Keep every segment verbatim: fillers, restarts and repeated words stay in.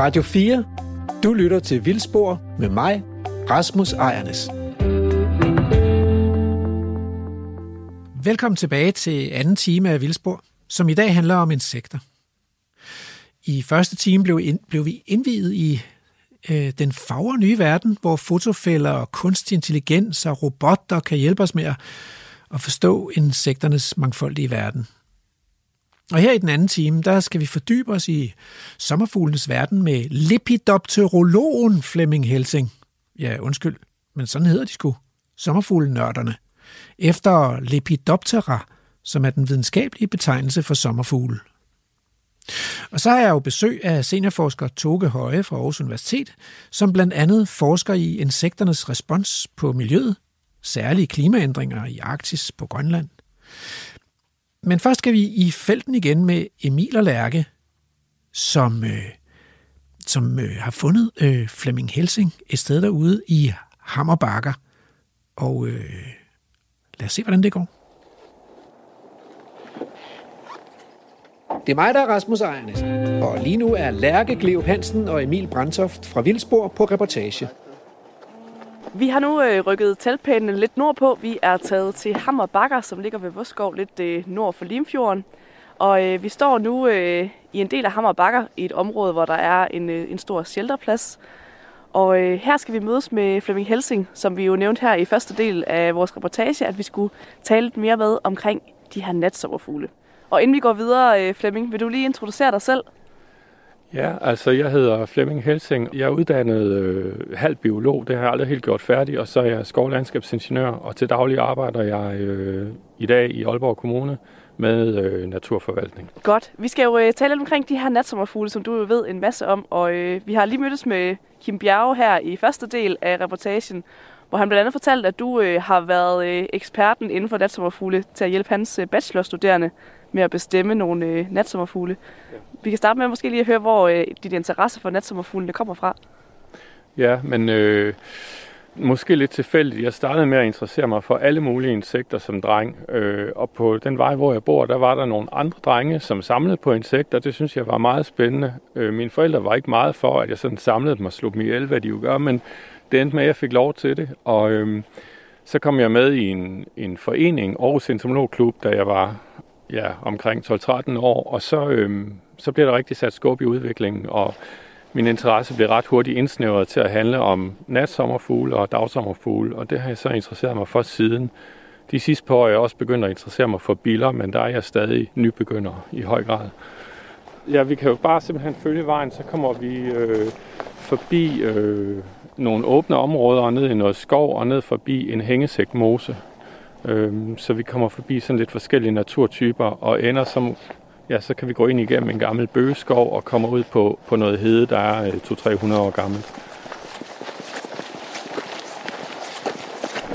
Radio fire. Du lytter til Vildsbor med mig, Rasmus Ejernes. Velkommen tilbage til anden time af Vildsbor, som i dag handler om insekter. I første time blev, ind, blev vi indviet i øh, den fagre nye verden, hvor fotofælder og kunstig intelligens og robotter kan hjælpe os med at, at forstå insekternes mangfoldige verden. Og her i den anden time, der skal vi fordybe os i sommerfuglenes verden med lepidopterologen Flemming Helsing. Ja, undskyld, men sådan hedder de sgu. Sommerfuglenørderne. Efter Lepidoptera, som er den videnskabelige betegnelse for sommerfugle. Og så har jeg jo besøg af seniorforsker Toke Høye fra Aarhus Universitet, som blandt andet forsker i insekternes respons på miljøet, særlige klimaændringer i Arktis på Grønland. Men først skal vi i felten igen med Emil og Lærke, som, øh, som øh, har fundet øh, Flemming Helsing et sted derude i Hammer Bakker. Og øh, lad os se, hvordan det går. Det er mig, der er Rasmus Ejernes. Og lige nu er Lærke Gleop Hansen og Emil Brandtoft fra Vildsbor på reportage. Vi har nu øh, rykket teltpælene lidt nordpå. Vi er taget til Hammer Bakker, som ligger ved Voskov, lidt øh, nord for Limfjorden. Og øh, vi står nu øh, i en del af Hammer Bakker, i et område, hvor der er en, øh, en stor shelterplads. Og øh, her skal vi mødes med Flemming Helsing, som vi jo nævnte her i første del af vores reportage, at vi skulle tale lidt mere med omkring de her natsommerfugle. Og inden vi går videre, øh, Flemming, vil du lige introducere dig selv? Ja, altså jeg hedder Flemming Helsing. Jeg er uddannet øh, halvbiolog, det har jeg aldrig helt gjort færdig, og så er jeg skovlandskabsingeniør, og til daglig arbejder jeg øh, i dag i Aalborg Kommune med øh, naturforvaltning. Godt. Vi skal jo øh, tale lidt omkring de her natsommerfugle, som du jo ved en masse om, og øh, vi har lige mødtes med Kim Bjerge her i første del af reportagen, hvor han blandt andet fortalte, at du øh, har været øh, eksperten inden for natsommerfugle til at hjælpe hans øh, bachelorstuderende med at bestemme nogle øh, natsommerfugle. Ja. Vi kan starte med måske lige at høre, hvor øh, dit interesse for natsommerfuglene kommer fra. Ja, men øh, måske lidt tilfældigt. Jeg startede med at interessere mig for alle mulige insekter som dreng. Øh, og på den vej, hvor jeg bor, der var der nogle andre drenge, som samlede på insekter. Det synes jeg var meget spændende. Øh, mine forældre var ikke meget for, at jeg sådan samlede dem og slog dem ihjel, hvad de jo gør, men det endte med, at jeg fik lov til det. Og øh, så kom jeg med i en, en forening, Aarhus Entomolog klub, da jeg var ja, omkring tolv tretten år, og så... Øh, Så blev der rigtig sat skub i udviklingen, og min interesse blev ret hurtigt indsnævret til at handle om natsommerfugle og dagsommerfugle, og det har jeg så interesseret mig for siden. De sidste par år er jeg også begyndt at interessere mig for biller, men der er jeg stadig nybegynder i høj grad. Ja, vi kan jo bare simpelthen følge vejen, så kommer vi øh, forbi øh, nogle åbne områder og ned i noget skov og ned forbi en hængesækmose. Øh, så vi kommer forbi sådan lidt forskellige naturtyper og ender som... Ja, så kan vi gå ind igennem en gammel bøgeskov og komme ud på, på noget hede, der er to til tre hundrede år gammelt.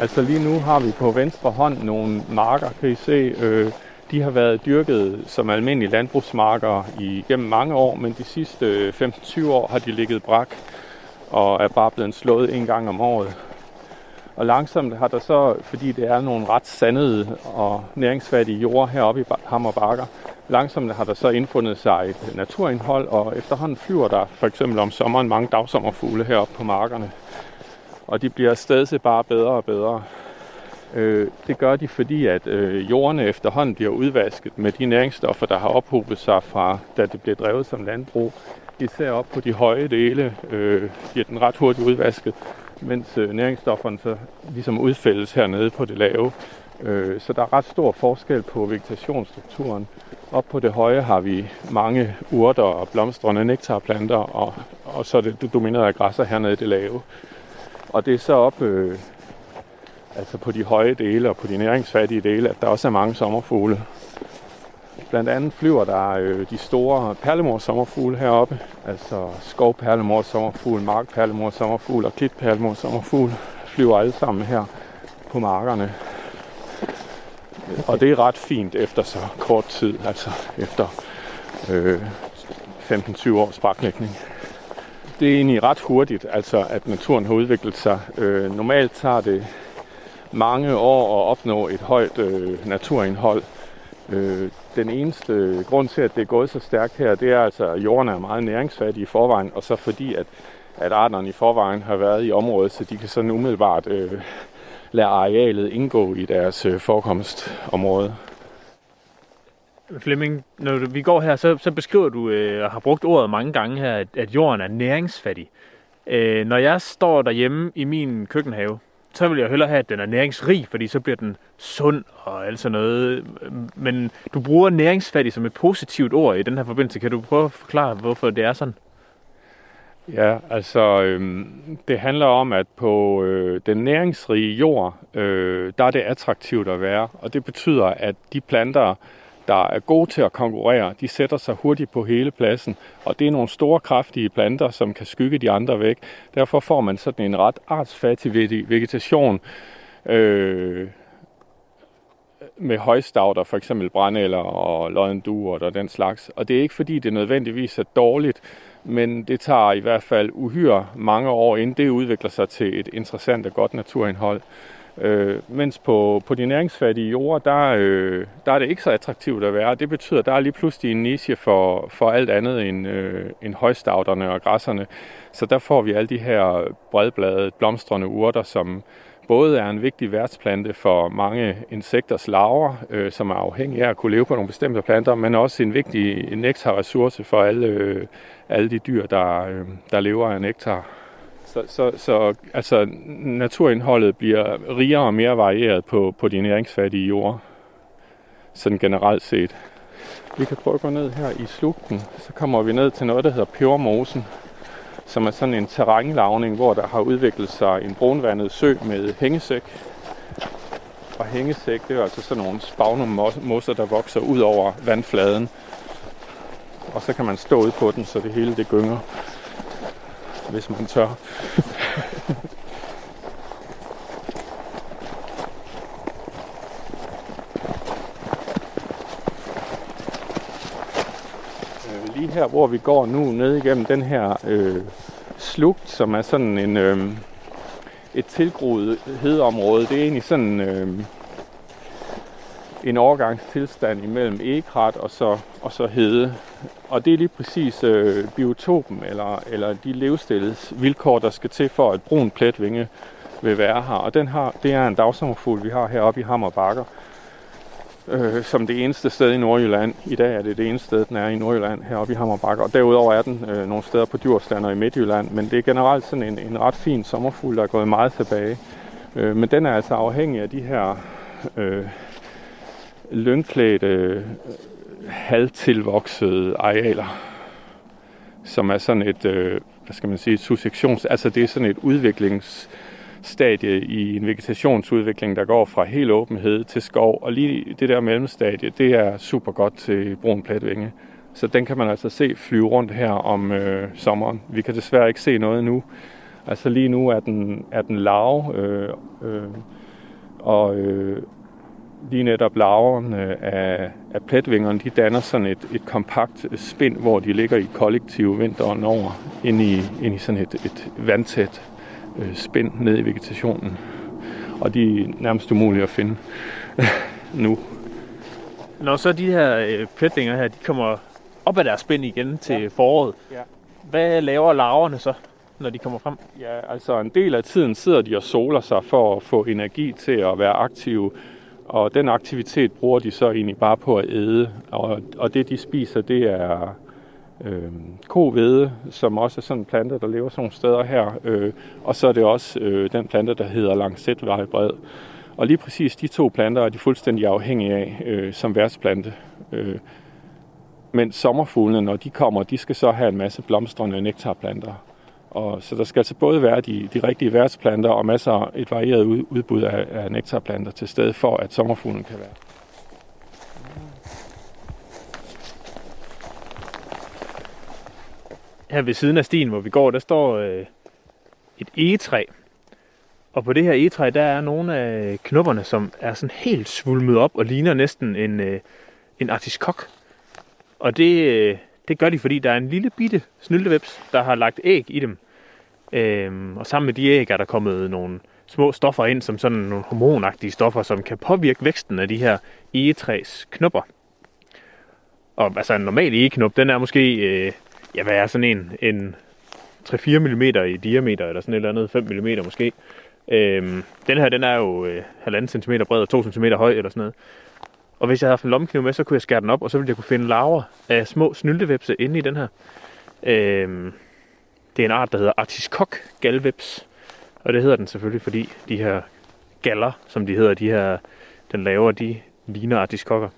Altså lige nu har vi på venstre hånd nogle marker, kan I se. Øh, de har været dyrket som almindelige landbrugsmarker igennem mange år, men de sidste femten tyve år har de ligget brak og er bare blevet slået en gang om året. Og langsomt har der så, fordi det er nogle ret sandede og næringsfattige jord heroppe i Hammer Bakker, langsomt har der så indfundet sig et naturindhold, og efterhånden flyver der for eksempel om sommeren mange dagsommerfugle heroppe på markerne. Og de bliver stadig bare bedre og bedre. Øh, det gør de, fordi at øh, jordene efterhånden bliver udvasket med de næringsstoffer, der har ophobet sig fra, da det blev drevet som landbrug. Især op på de høje dele øh, bliver den ret hurtigt udvasket, mens øh, næringsstofferne så ligesom udfældes hernede på det lave. Øh, så der er ret stor forskel på vegetationsstrukturen. Op på det høje har vi mange urter og blomstrende nektarplanter, og, og så er det dominerede græsser hernede i det lave. Og det er så op øh, altså på de høje dele og på de næringsfattige dele, at der også er mange sommerfugle. Blandt andet flyver der øh, de store perlemorsommerfugle heroppe, altså skovperlemorsommerfugle, markperlemorsommerfugle og klitperlemorsommerfugle flyver alle sammen her på markerne. Og det er ret fint efter så kort tid, altså efter øh, femten tyve års braklægning. Det er egentlig ret hurtigt, altså at naturen har udviklet sig. Øh, normalt tager det mange år at opnå et højt øh, naturindhold. Øh, den eneste grund til, at det er gået så stærkt her, det er altså, at jorden er meget næringsfattig i forvejen, og så fordi, at, at arterne i forvejen har været i området, så de kan sådan umiddelbart øh, lade arealet indgå i deres øh, forekomstområde. Flemming, når vi går her, så, så beskriver du, øh, og har brugt ordet mange gange her, at, at jorden er næringsfattig. Øh, når jeg står derhjemme i min køkkenhave, så vil jeg hellere have, at den er næringsrig, fordi så bliver den sund og alt sådan noget. Men du bruger næringsfattig som et positivt ord i den her forbindelse. Kan du prøve at forklare, hvorfor det er sådan? Ja, altså øh, det handler om, at på øh, den næringsrige jord, øh, der er det attraktivt at være. Og det betyder, at de planter, der er gode til at konkurrere, de sætter sig hurtigt på hele pladsen, og det er nogle store, kraftige planter, som kan skygge de andre væk. Derfor får man sådan en ret artsfattig vegetation øh, med højstauder, for eksempel brændenælder og loddenduer og den slags. Og det er ikke fordi, det nødvendigvis er dårligt, men det tager i hvert fald uhyre mange år, inden det udvikler sig til et interessant og godt naturindhold. Øh, mens på, på de næringsfattige jorder, der, øh, der er det ikke så attraktivt at være. Det betyder, at der er lige pludselig en niche for, for alt andet end, øh, end højstauderne og græsserne. Så der får vi alle de her bredbladede, blomstrende urter, som både er en vigtig værtsplante for mange insekters larver, øh, som er afhængige af at kunne leve på nogle bestemte planter, men også en vigtig nektarressource for alle, øh, alle de dyr, der, øh, der lever af nektar. Så, så, så altså, naturindholdet bliver rigere og mere varieret på, på de næringsfattige jorder, sådan generelt set. Vi kan prøve at gå ned her i slugten, så kommer vi ned til noget, der hedder pebermosen, som er sådan en terrænlavning, hvor der har udviklet sig en brunvandet sø med hængesæk. Og hængesæk, det er altså sådan nogle spagnummosser, der vokser ud over vandfladen. Og så kan man stå ud på den, så det hele det gynger, hvis man tør. Lige her, hvor vi går nu, ned igennem den her øh, slugt, som er sådan en øh, et tilgroet hedeområde. Det er egentlig sådan øh, en overgangstilstand imellem egekrat og så, og så hede. Og det er lige præcis øh, biotopen eller, eller de levestillets vilkår, der skal til for, at brun pletvinge vil være her. Og den har, det er en dagsommerfugl, vi har heroppe i Hammer Bakker, øh, som det eneste sted i Nordjylland. I dag er det det eneste sted, den er i Nordjylland, heroppe i Hammer Bakker. Og derudover er den øh, nogle steder på Djursland og i Midtjylland, men det er generelt sådan en, en ret fin sommerfugl, der er gået meget tilbage. Øh, men den er altså afhængig af de her øh, lynklædte øh, halvtilvoksede arealer, som er sådan et, øh, hvad skal man sige, et sussektions, altså det er sådan et udviklingsstadie i en vegetationsudvikling, der går fra helt åbenhed til skov, og lige det der mellemstadie, det er super godt til brun pletvinge. Så den kan man altså se flyve rundt her om øh, sommeren. Vi kan desværre ikke se noget nu. Altså lige nu er den, er den larve, øh, øh, og øh, lige netop larverne af, af pletvingerne, de danner sådan et, et kompakt spind, hvor de ligger i kollektiv vinteren over, ind i, ind i sådan et, et vandtæt øh, spind ned i vegetationen. Og de er nærmest umulige at finde nu. Når så de her øh, pletvinger her, de kommer op af deres spind igen til ja. foråret, ja. Hvad laver larverne så, når de kommer frem? Ja, altså en del af tiden sidder de og soler sig for at få energi til at være aktive. Og den aktivitet bruger de så egentlig bare på at æde, og, og det de spiser, det er øh, kohvede, som også er sådan en plante, der lever sådan nogle steder her, øh, og så er det også øh, den plante, der hedder lancetvejdbred. Og lige præcis de to planter er de fuldstændig afhængige af øh, som værtsplante. Øh. Men sommerfuglene, når de kommer, de skal så have en masse blomstrende nektarplanter. Og så der skal altså både være de, de rigtige værtsplanter og masser af et varieret udbud af, af nektarplanter til stede for, at sommerfuglen kan være. Her ved siden af stien, hvor vi går, der står øh, et egetræ. Og på det her egetræ, der er nogle af knopperne, som er sådan helt svulmet op og ligner næsten en, øh, en artiskok. Og det, øh, det gør de, fordi der er en lille bitte snyltevæps, der har lagt æg i dem. Øhm, og sammen med de æg er der kommet nogle små stoffer ind, som sådan nogle hormonagtige stoffer, som kan påvirke væksten af de her egetræs knopper. Og altså en normal egeknop, den er måske, øh, ja hvad er sådan en, en tre til fire millimeter i diameter, eller sådan et eller andet, fem millimeter måske. Øhm, den her, den er jo øh, halvanden centimeter bred og to centimeter høj, eller sådan noget. Og hvis jeg havde haft en lommekniv med, så kunne jeg skære den op, og så ville jeg kunne finde larver af små snyltevepse inde i den her. Øhm, det er en art, der hedder artiskok galveps. Og det hedder den selvfølgelig, fordi de her galler, som de hedder, de her, den laver, de ligner artiskokker.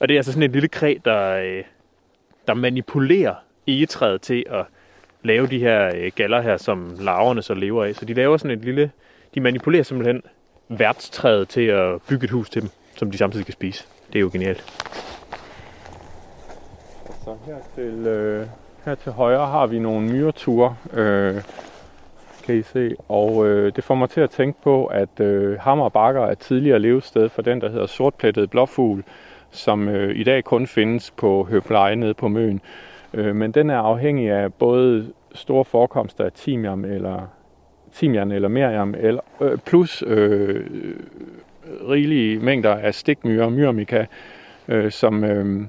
Og det er altså sådan et lille kræ, der, øh, der manipulerer egetræet til at lave de her øh, galler her, som larverne så lever af. Så de laver sådan et lille... De manipulerer simpelthen værtstræet til at bygge et hus til dem, som de samtidig kan spise. Det er jo genialt. Og så her til, øh, her til højre har vi nogle myreture, øh, kan I se. Og øh, det får mig til at tænke på, at øh, Hammer Bakker er tidligere levested for den, der hedder sortplettet blåfugl, som øh, i dag kun findes på Høvblege nede på Møn. Øh, men den er afhængig af både store forekomster af timian eller timian eller meriam, eller, øh, plus øh, rigelige mængder af stikmyrer og myrmika, øh, som, øh,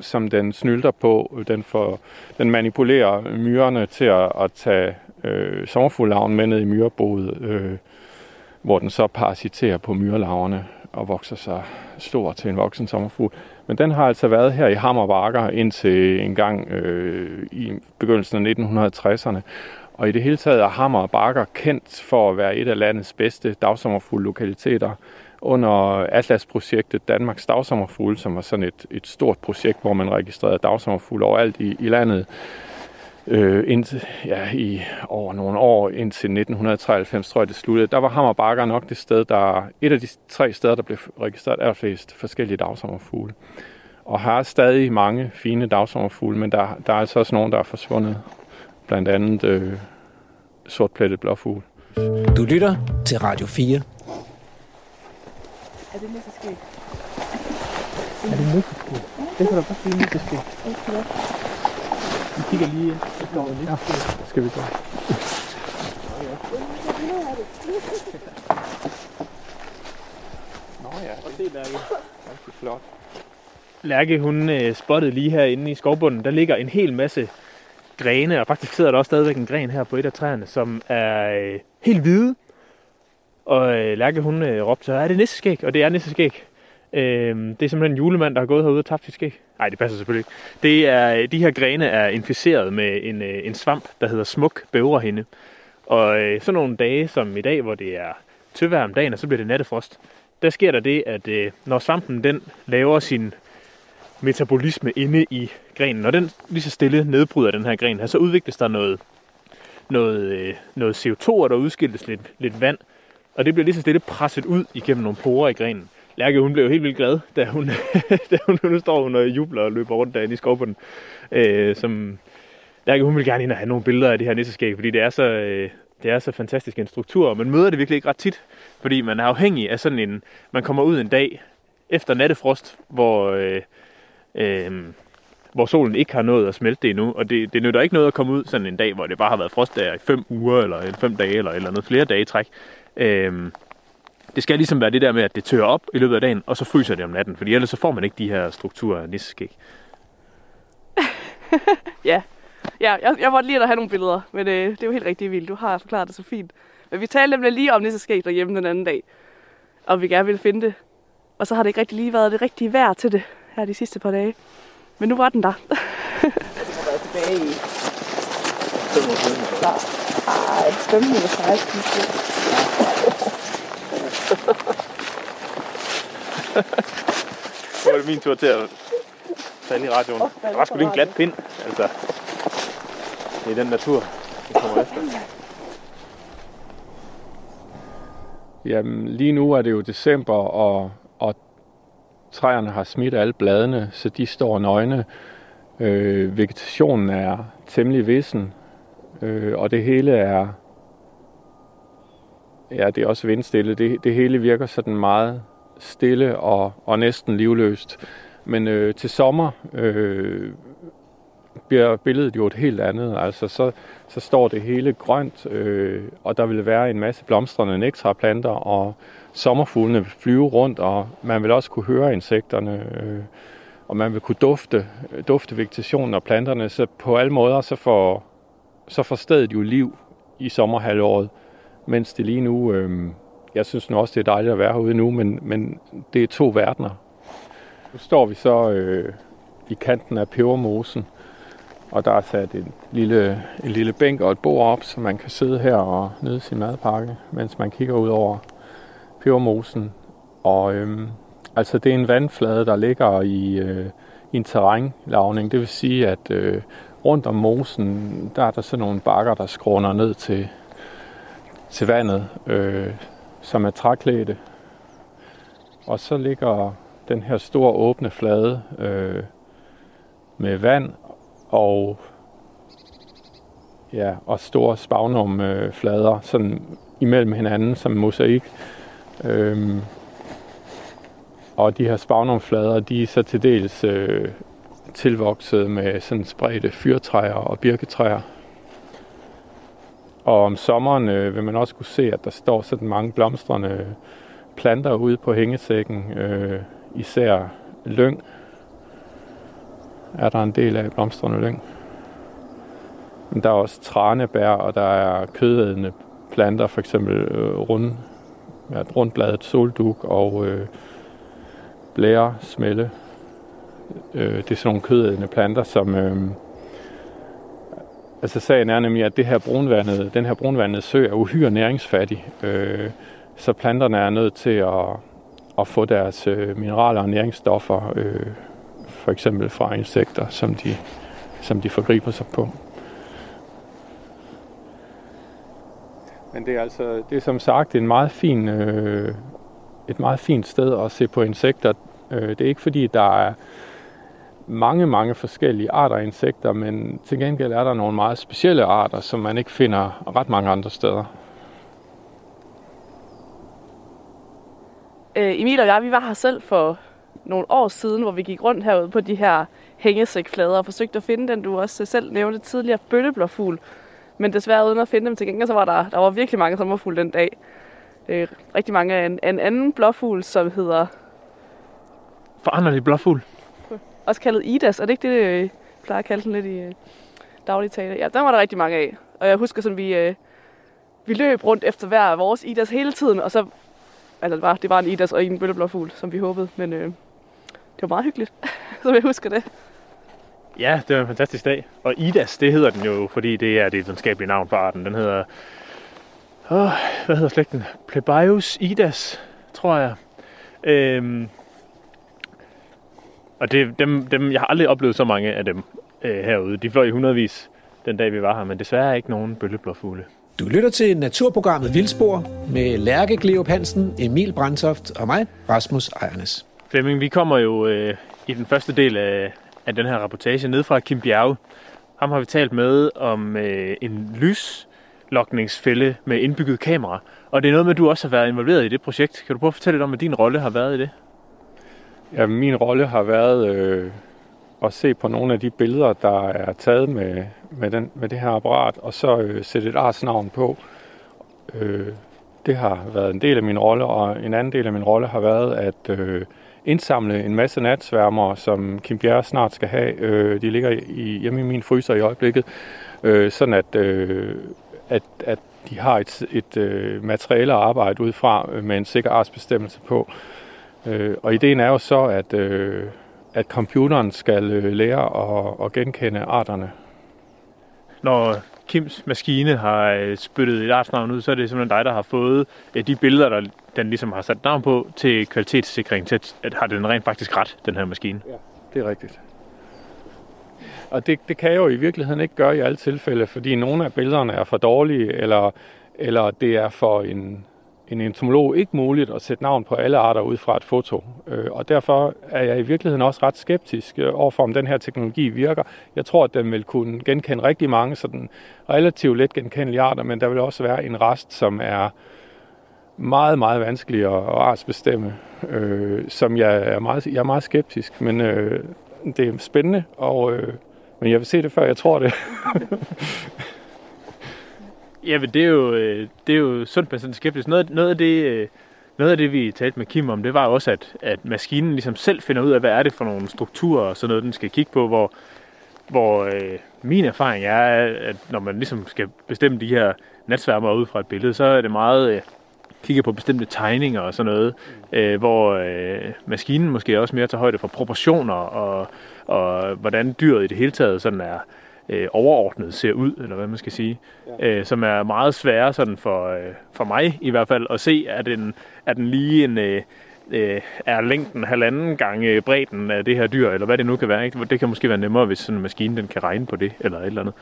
som den snylter på. Den, får, den manipulerer myrerne til at, at tage øh, sommerfuglelarven med ned i myreboet, øh, hvor den så parasiterer på myrelarverne og vokser sig stor til en voksen sommerfugl. Men den har altså været her i Hammer Bakker indtil en gang øh, i begyndelsen af nitten tresserne. Og i det hele taget er Hammer Bakker kendt for at være et af landets bedste dagsommerfugle-lokaliteter. Under Atlas-projektet Danmarks Dagsommerfugle, som var sådan et, et stort projekt, hvor man registrerede dagsommerfugle overalt i, i landet, Øh, indtil, ja, i over nogle år, indtil nitten treoghalvfems, tror jeg, det sluttede. Der var Hammer Bakker nok det sted, der, et af de tre steder, der blev registreret allerflest forskellige dagsommerfugle. Og her er stadig mange fine dagsommerfugle, men der, der er altså også nogle, der er forsvundet. Blandt andet øh, sortplettet blåfugl. Du lytter til Radio fire. Er det mødteskæg? Er det mødteskæg? Det kan da godt blive mødteskæg. Vi kigger lige ind. Ja, skal vi gå. Nå ja, det er rigtig flot. Lærke, hun øh, spottede lige herinde i skovbunden. Der ligger en hel masse grene, og faktisk sidder der også stadigvæk en gren her på et af træerne, som er øh, helt hvide. Og øh, Lærke, hun øh, råbte, er det nisseskæg? Og det er nisseskæg. Det er simpelthen en julemand, der har gået herude og tabt sit skæg. Nej, det passer selvfølgelig ikke. Det er, de her grene er inficeret med en, en svamp, der hedder smuk bævrehinde. Og sådan nogle dage som i dag, hvor det er tøvejr om dagen, og så bliver det nattefrost, der sker der det, at når svampen den laver sin metabolisme inde i grenen, og den lige så stille nedbryder den her gren her, så udvikles der noget, noget, noget C O to, og der udskildes lidt, lidt vand, og det bliver lige så stille presset ud igennem nogle porer i grenen. Lærke, hun blev helt vildt glad, da hun, da hun nu står hun og jubler og løber rundt derinde i skovbunden. Øh, som Lærke, hun vil gerne ind og have nogle billeder af det her nisseskæg, fordi det er så, øh, det er så fantastisk en struktur, og man møder det virkelig ikke ret tit, fordi man er afhængig af sådan en... Man kommer ud en dag efter nattefrost, hvor, øh, øh, hvor solen ikke har nået at smelte det endnu, og det, det nytter ikke noget at komme ud sådan en dag, hvor det bare har været frostdager i fem uger, eller fem dage, eller, eller noget flere dage i træk. Øh, Det skal ligesom være det der med, at det tørrer op i løbet af dagen, og så fryser det om natten, fordi ellers så får man ikke de her strukturer af nisseskæg. ja, ja jeg, jeg måtte lige at have nogle billeder, men øh, det er jo helt rigtig vildt. Du har forklaret det så fint. Men vi talte nemlig lige om nisseskæg derhjemme den anden dag, og vi gerne ville finde det. Og så har det ikke rigtig lige været det rigtige vejr til det her de sidste par dage. Men nu var den der. Den har været tilbage i femten eller seksten. Nu er det min tur til at tage i radioen. Oh, der var sgu lige en glat pind, altså. Det er den natur, vi kommer efter. Jamen, lige nu er det jo december, og, og træerne har smidt alle bladene, så de står nøgne. Øh, vegetationen er temmelig vissen, øh, og det hele er... Ja, det er også vindstille. Det, det hele virker sådan meget stille og, og næsten livløst. Men øh, til sommer øh, bliver billedet jo et helt andet. Altså, så, så står det hele grønt, øh, og der vil være en masse blomstrende nektarplanter, og sommerfuglene vil flyve rundt, og man vil også kunne høre insekterne øh, og man vil kunne dufte, dufte vegetationen og planterne, så på alle måder så får, så får stedet jo liv i sommerhalvåret, mens det lige nu, øh, jeg synes nu også, det er dejligt at være herude nu, men, men det er to verdener. Nu står vi så øh, i kanten af pebermosen, og der er sat en lille, en lille bænk og et bord op, så man kan sidde her og nyde sin madpakke, mens man kigger ud over pebermosen. Og øhm, altså det er en vandflade, der ligger i, øh, i en terrænlavning. Det vil sige, at øh, rundt om mosen, der er der sådan nogle bakker, der skråner ned til, til vandet, øh, som er træklædte. Og så ligger den her store åbne flade øh, med vand og ja, og store spagnumflader sådan imellem hinanden som mosaik. Øhm, og de her spagnumflader, de er så til dels øh, tilvokset med sådan spredte fyrtræer og birketræer. Og om sommeren øh, vil man også kunne se, at der står sådan mange blomstrende planter ude på hængesækken, øh, især lyng. Er der en del af blomstrende lyng. Men der er også tranebær, og der er kødædende planter, for eksempel øh, rund, ja, rundbladet soldug og øh, blæresmælde. Øh, det er sådan nogle kødædende planter, som... Øh, altså sagen er nemlig, at det her brunvandede, den her brunvandede sø er uhyre næringsfattig, øh, så planterne er nødt til at, at få deres øh, mineraler og næringsstoffer... Øh, for eksempel fra insekter, som de, som de forgriber sig på. Men det er altså, det er som sagt en meget fin, øh, et meget fint sted at se på insekter. Det er ikke fordi, der er mange, mange forskellige arter af insekter, men til gengæld er der nogle meget specielle arter, som man ikke finder ret mange andre steder. Øh, Emil og jeg, vi var her selv for... nogle år siden, hvor vi gik rundt herude på de her hængesækflader og forsøgte at finde den, du også selv nævnte tidligere, bølleblåfugl. Men desværre uden at finde dem til gengæld, så var der, der var virkelig mange sommerfugle den dag. Øh, rigtig mange af en, en anden blåfugl, som hedder... Foranderlig blåfugl. Også kaldet Idas, er det ikke det, jeg plejer at kalde den lidt i daglig tale? Ja, der var der rigtig mange af. Og jeg husker, sådan, vi, øh, vi løb rundt efter hver af vores Idas hele tiden, og så... Altså, det var, det var en Idas og en bølleblåfugl, som vi håbede, men... Øh, det var meget hyggeligt, som jeg husker det. Ja, det var en fantastisk dag. Og Idas, det hedder den jo, fordi det er det videnskabelige navn for arten. Den hedder... Åh, hvad hedder slægten? Plebeius Idas, tror jeg. Øhm, og det, dem, dem, jeg har aldrig oplevet så mange af dem øh, herude. De fløj i hundredvis den dag, vi var her, men desværre ikke nogen bølleblåfugle. Du lytter til naturprogrammet Vildsbor med Lærke Gleop Hansen, Emil Brandtoft og mig, Rasmus Ejernes. Flemming, vi kommer jo øh, i den første del af, af den her reportage ned fra Kim Bjerge. Ham har vi talt med om øh, en lyslokningsfælde med indbygget kamera. Og det er noget med, at du også har været involveret i det projekt. Kan du prøve at fortælle lidt om, hvad din rolle har været i det? Ja, min rolle har været øh, at se på nogle af de billeder, der er taget med, med, den, med det her apparat, og så øh, sætte et artsnavn på. Øh, det har været en del af min rolle, og en anden del af min rolle har været, at... Øh, indsamle en masse natsværmere, som Kim Bjerre snart skal have. Øh, de ligger i, hjemme i min fryser i øjeblikket, øh, sådan at, øh, at, at de har et, et øh, materiale at arbejde ud fra med en sikker artsbestemmelse på. Øh, og ideen er jo så, at, øh, at computeren skal øh, lære at, at genkende arterne. Når Kims maskine har øh, spyttet et artsnavn ud, så er det simpelthen dig, der har fået øh, de billeder, der den ligesom har sat navn på, til kvalitetssikring, til at har den rent faktisk ret, den her maskine. Ja, det er rigtigt. Og det, det kan jeg jo i virkeligheden ikke gøre i alle tilfælde, fordi nogle af billederne er for dårlige, eller, eller det er for en, en entomolog ikke muligt at sætte navn på alle arter ud fra et foto. Og derfor er jeg i virkeligheden også ret skeptisk overfor, om den her teknologi virker. Jeg tror, at den vil kunne genkende rigtig mange sådan relativt let genkendelige arter, men der vil også være en rest, som er meget, meget vanskelig at artsbestemme, øh, som jeg er meget, jeg er meget skeptisk, men øh, det er spændende, og, øh, men jeg vil se det, før jeg tror det. Ja, men det er jo, det er jo sundt, men sådan skeptisk. Noget, noget af det, Noget af det, vi talte med Kim om, det var også, at, at maskinen ligesom selv finder ud af, hvad er det for nogle strukturer og sådan noget, den skal kigge på, hvor, hvor øh, min erfaring er, at når man ligesom skal bestemme de her natsværmere ud fra et billede, så er det meget øh, kigge på bestemte tegninger og sådan noget, øh, hvor øh, maskinen måske også mere tager højde for proportioner og, og hvordan dyret i det hele taget sådan er øh, overordnet ser ud, eller hvad man skal sige, øh, som er meget sværere sådan for, øh, for mig i hvert fald at se, at den, at den lige en, øh, øh, er længden halvanden gange bredden af det her dyr, eller hvad det nu kan være. Ikke? Det kan måske være nemmere, hvis sådan en maskine den kan regne på det, eller et eller andet.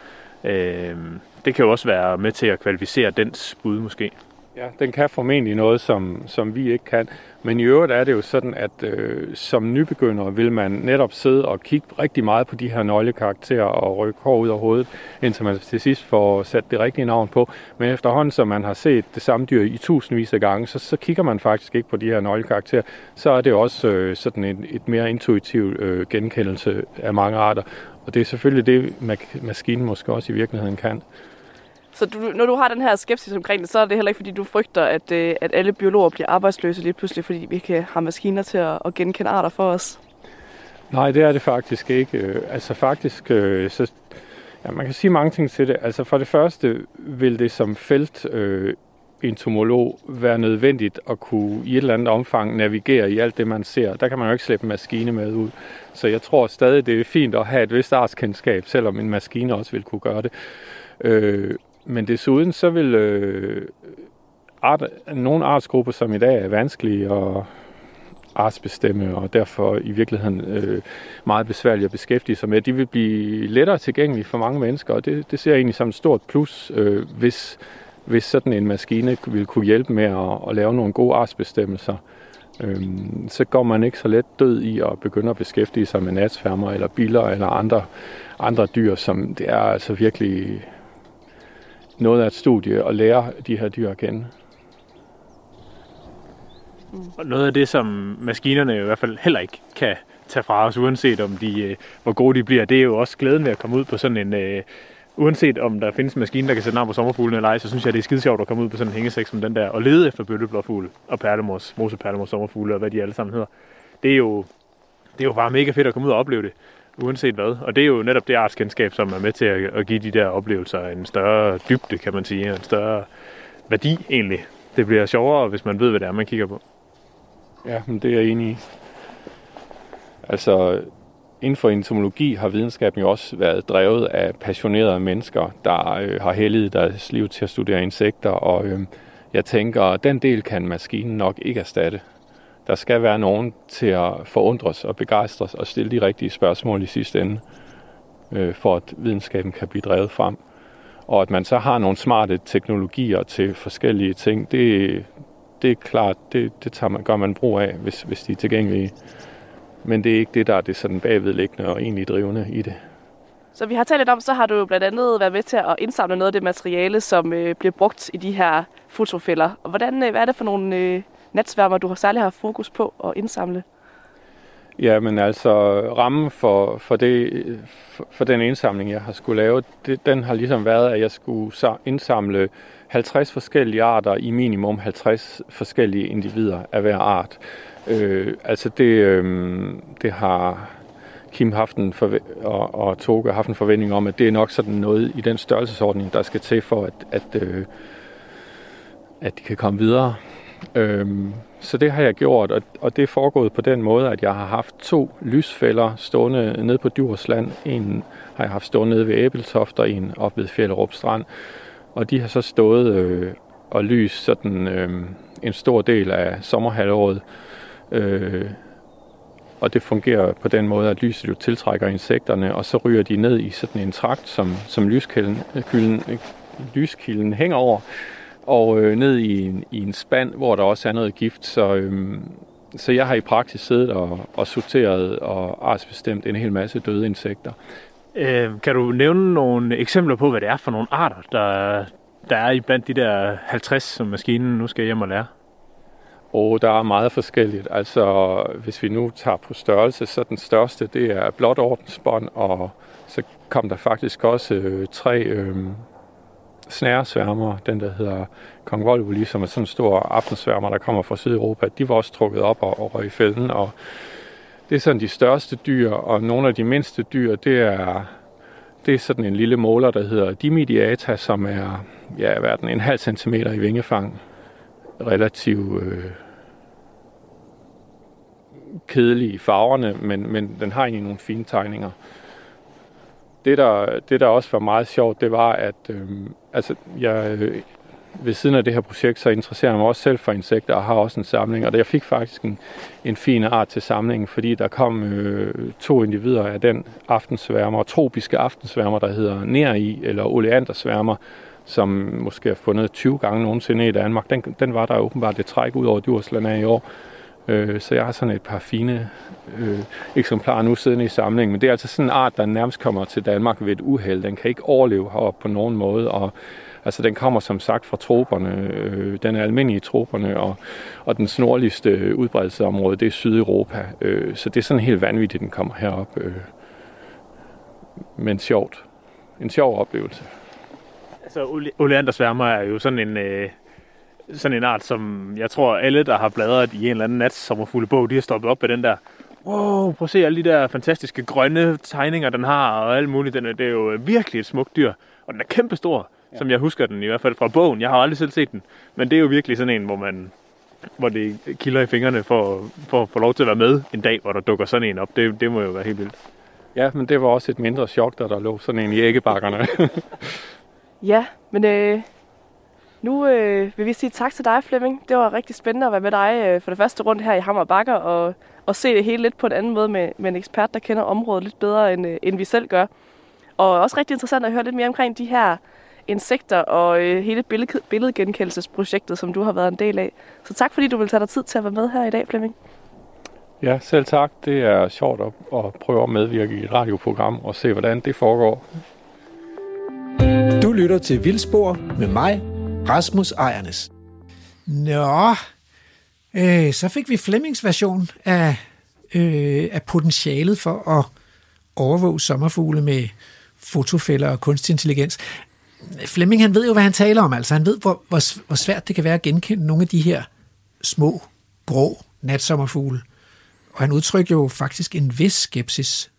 Øh, det kan jo også være med til at kvalificere dens bud måske. Ja, den kan formentlig noget, som, som vi ikke kan. Men i øvrigt er det jo sådan, at øh, som nybegynder vil man netop sidde og kigge rigtig meget på de her nøglekarakterer og rykke hår ud af hovedet, indtil man til sidst får sat det rigtige navn på. Men efterhånden, som man har set det samme dyr i tusindvis af gange, så, så kigger man faktisk ikke på de her nøglekarakterer. Så er det også øh, sådan et, et mere intuitiv øh, genkendelse af mange arter. Og det er selvfølgelig det, maskinen måske også i virkeligheden kan. Så du, når du har den her skepsis omkring det, så er det heller ikke, fordi du frygter, at, at alle biologer bliver arbejdsløse lige pludselig, fordi vi ikke har maskiner til at, at genkende arter for os? Nej, det er det faktisk ikke. Altså faktisk, så, ja, man kan sige mange ting til det. Altså for det første vil det som felt... Øh, entomolog være nødvendigt at kunne i et eller andet omfang navigere i alt det, man ser. Der kan man jo ikke slippe en maskine med ud. Så jeg tror stadig, det er fint at have et vist artskendskab, selvom en maskine også vil kunne gøre det. Øh, men desuden så vil øh, art, nogle artsgrupper, som i dag er vanskelige at artsbestemme, og derfor i virkeligheden øh, meget besværlige at beskæftige sig med, de vil blive lettere tilgængelige for mange mennesker, og det, det ser jeg egentlig som et stort plus, øh, hvis hvis sådan en maskine ville kunne hjælpe med at, at lave nogle gode artsbestemmelser, øhm, så går man ikke så let død i at begynde at beskæftige sig med natsværmer eller biller eller andre, andre dyr, som det er altså virkelig noget af et studie at lære de her dyr at kende. Og noget af det, som maskinerne i hvert fald heller ikke kan tage fra os, uanset om de, hvor gode de bliver, det er jo også glæden ved at komme ud på sådan en... Uanset om der findes en maskine, der kan sætte navn på sommerfuglene eller ej, så synes jeg, det er skide sjovt at komme ud på sådan en hængesæk som den der, og lede efter bølleblåfugle og perlemors, moseperlemors sommerfugle og hvad de alle sammen hedder. Det er, jo, det er jo bare mega fedt at komme ud og opleve det, uanset hvad. Og det er jo netop det artskendskab, som er med til at give de der oplevelser en større dybde, kan man sige, og en større værdi egentlig. Det bliver sjovere, hvis man ved, hvad det er, man kigger på. Ja, men det er jeg enig i. Altså... Inden for entomologi har videnskaben jo også været drevet af passionerede mennesker, der øh, har helliget deres liv til at studere insekter, og øh, jeg tænker, at den del kan maskinen nok ikke erstatte. Der skal være nogen til at forundres og begejstres og stille de rigtige spørgsmål i sidste ende, øh, for at videnskaben kan blive drevet frem. Og at man så har nogle smarte teknologier til forskellige ting, det, det er klart, det, det tager man, gør man brug af, hvis, hvis de er tilgængelige. Men det er ikke det, der er det sådan bagvedliggende og egentlig drivende i det. Så vi har talt lidt om, så har du blandt andet været med til at indsamle noget af det materiale, som øh, bliver brugt i de her fotofælder. Og hvordan, øh, hvad er det for nogle øh, natsværmer, du har særlig har fokus på at indsamle? Ja, men altså rammen for, for, det, for, for den indsamling, jeg har skulle lave, det, den har ligesom været, at jeg skulle indsamle halvtreds forskellige arter i minimum halvtreds forskellige individer af hver art. Øh, altså det, øh, det har Kim haft en forve- og, og Toke haft en forventning om, at det er nok sådan noget i den størrelsesordning, der skal til for, at, at, øh, at de kan komme videre. Øh, så det har jeg gjort, og, og det er foregået på den måde, at jeg har haft to lysfælder stående nede på Djursland. En har jeg haft stående nede ved Æbeltoft, og en oppe ved Fjellerup-strand. Og de har så stået øh, og lyst sådan øh, en stor del af sommerhalvåret. Øh, og det fungerer på den måde, at lyset jo tiltrækker insekterne, og så ryger de ned i sådan en trakt, som, som lyskilden, øh, lyskilden hænger over, og øh, ned i en, i en spand, hvor der også er noget gift. Så, øh, så jeg har i praksis siddet og, og sorteret og artsbestemt en hel masse døde insekter. Øh, kan du nævne nogle eksempler på, hvad det er for nogle arter, der, der er i blandt de der halvtreds, som maskinen nu skal hjem og lære? Og der er meget forskelligt. Altså, hvis vi nu tager på størrelse, så den største, det er blåt ordensbånd, og så kom der faktisk også øh, tre øh, snæresværmer, den der hedder Kong Volvoli, som er sådan en stor aftensværmer, der kommer fra Sydeuropa, de var også trukket op og, og røg i fælden, og det er sådan de største dyr, og nogle af de mindste dyr, det er, det er sådan en lille måler, der hedder Dimidiata, som er ja, verden en halv centimeter i vingefang. Relativt øh, kedelig i farverne, men, men den har egentlig nogle fine tegninger. Det der, det, der også var meget sjovt, det var, at øh, altså, jeg øh, ved siden af det her projekt, så interesserer jeg mig også selv for insekter, og har også en samling. Og jeg fik faktisk en, en fin art til samlingen, fordi der kom øh, to individer af den aftensværmer, tropiske aftensværmer, der hedder neri, eller oleandersværmer, som måske er fundet tyve gange nogensinde i Danmark. Den, den var der åbenbart det træk ud over Djursland af i år. Så jeg har sådan et par fine øh, eksemplarer nu siddende i samlingen. Men det er altså sådan en art, der nærmest kommer til Danmark ved et uheld. Den kan ikke overleve heroppe på nogen måde. Og, altså, den kommer som sagt fra troperne. Øh, den er almindelig i troperne. Og, og den nordligste udbredelsesområde, det er Sydeuropa. Øh, så det er sådan helt vanvittigt, den kommer herop. Øh. Men sjovt. En sjov oplevelse. Altså, oleandersværmer er jo sådan en... Øh Sådan en art, som jeg tror alle, der har bladret i en eller anden nat sommerfuglebog, de har stoppet op med den der, wow, prøv at se alle de der fantastiske grønne tegninger, den har, og alt muligt. Den er, det er jo virkelig et smukt dyr, og den er kæmpestor, ja. Som jeg husker den, i hvert fald fra bogen. Jeg har aldrig selv set den, men det er jo virkelig sådan en, hvor, man, hvor det kilder i fingrene for, for at få lov til at være med en dag, hvor der dukker sådan en op. Det, det må jo være helt vildt. Ja, men det var også et mindre chok, da der lå sådan en i æggebakkerne. Ja, men... Øh... Nu øh, vil vi sige tak til dig, Flemming. Det var rigtig spændende at være med dig øh, for det første rundt her i Hammer Bakker, og, og se det hele lidt på en anden måde med, med en ekspert, der kender området lidt bedre, end, øh, end vi selv gør. Og også rigtig interessant at høre lidt mere omkring de her insekter og øh, hele billed- billedgenkendelsesprojektet, som du har været en del af. Så tak, fordi du ville tage dig tid til at være med her i dag, Flemming. Ja, selv tak. Det er sjovt at, at prøve at medvirke i et radioprogram og se, hvordan det foregår. Du lytter til Vildsbor med mig, Rasmus Ejernes. Nå, øh, så fik vi Flemmings version af, øh, af potentialet for at overvåge sommerfugle med fotofælder og kunstig intelligens. Flemming, han ved jo, hvad han taler om. Altså, han ved, hvor, hvor, hvor svært det kan være at genkende nogle af de her små, grå natsommerfugle. Og han udtrykker jo faktisk en vis skepsis.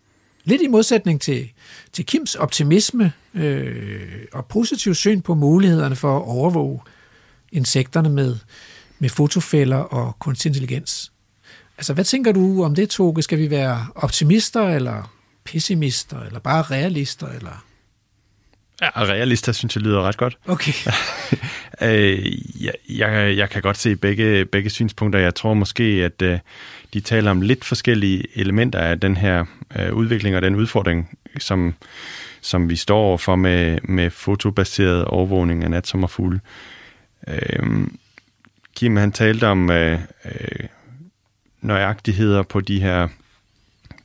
Lidt i modsætning til, til Kims optimisme øh, og positiv syn på mulighederne for at overvåge insekterne med, med fotofælder og kunstig intelligens. Altså, hvad tænker du om det, Toke? Skal vi være optimister eller pessimister, eller bare realister? Eller? Ja, realister synes jeg lyder ret godt. Okay. jeg, jeg, jeg kan godt se begge, begge synspunkter. Jeg tror måske, at øh, de taler om lidt forskellige elementer af den her øh, udvikling og den udfordring, som, som vi står overfor med, med fotobaseret overvågning af natsommerfugle. Øh, Kim, han talte om øh, øh, nøjagtigheder på de her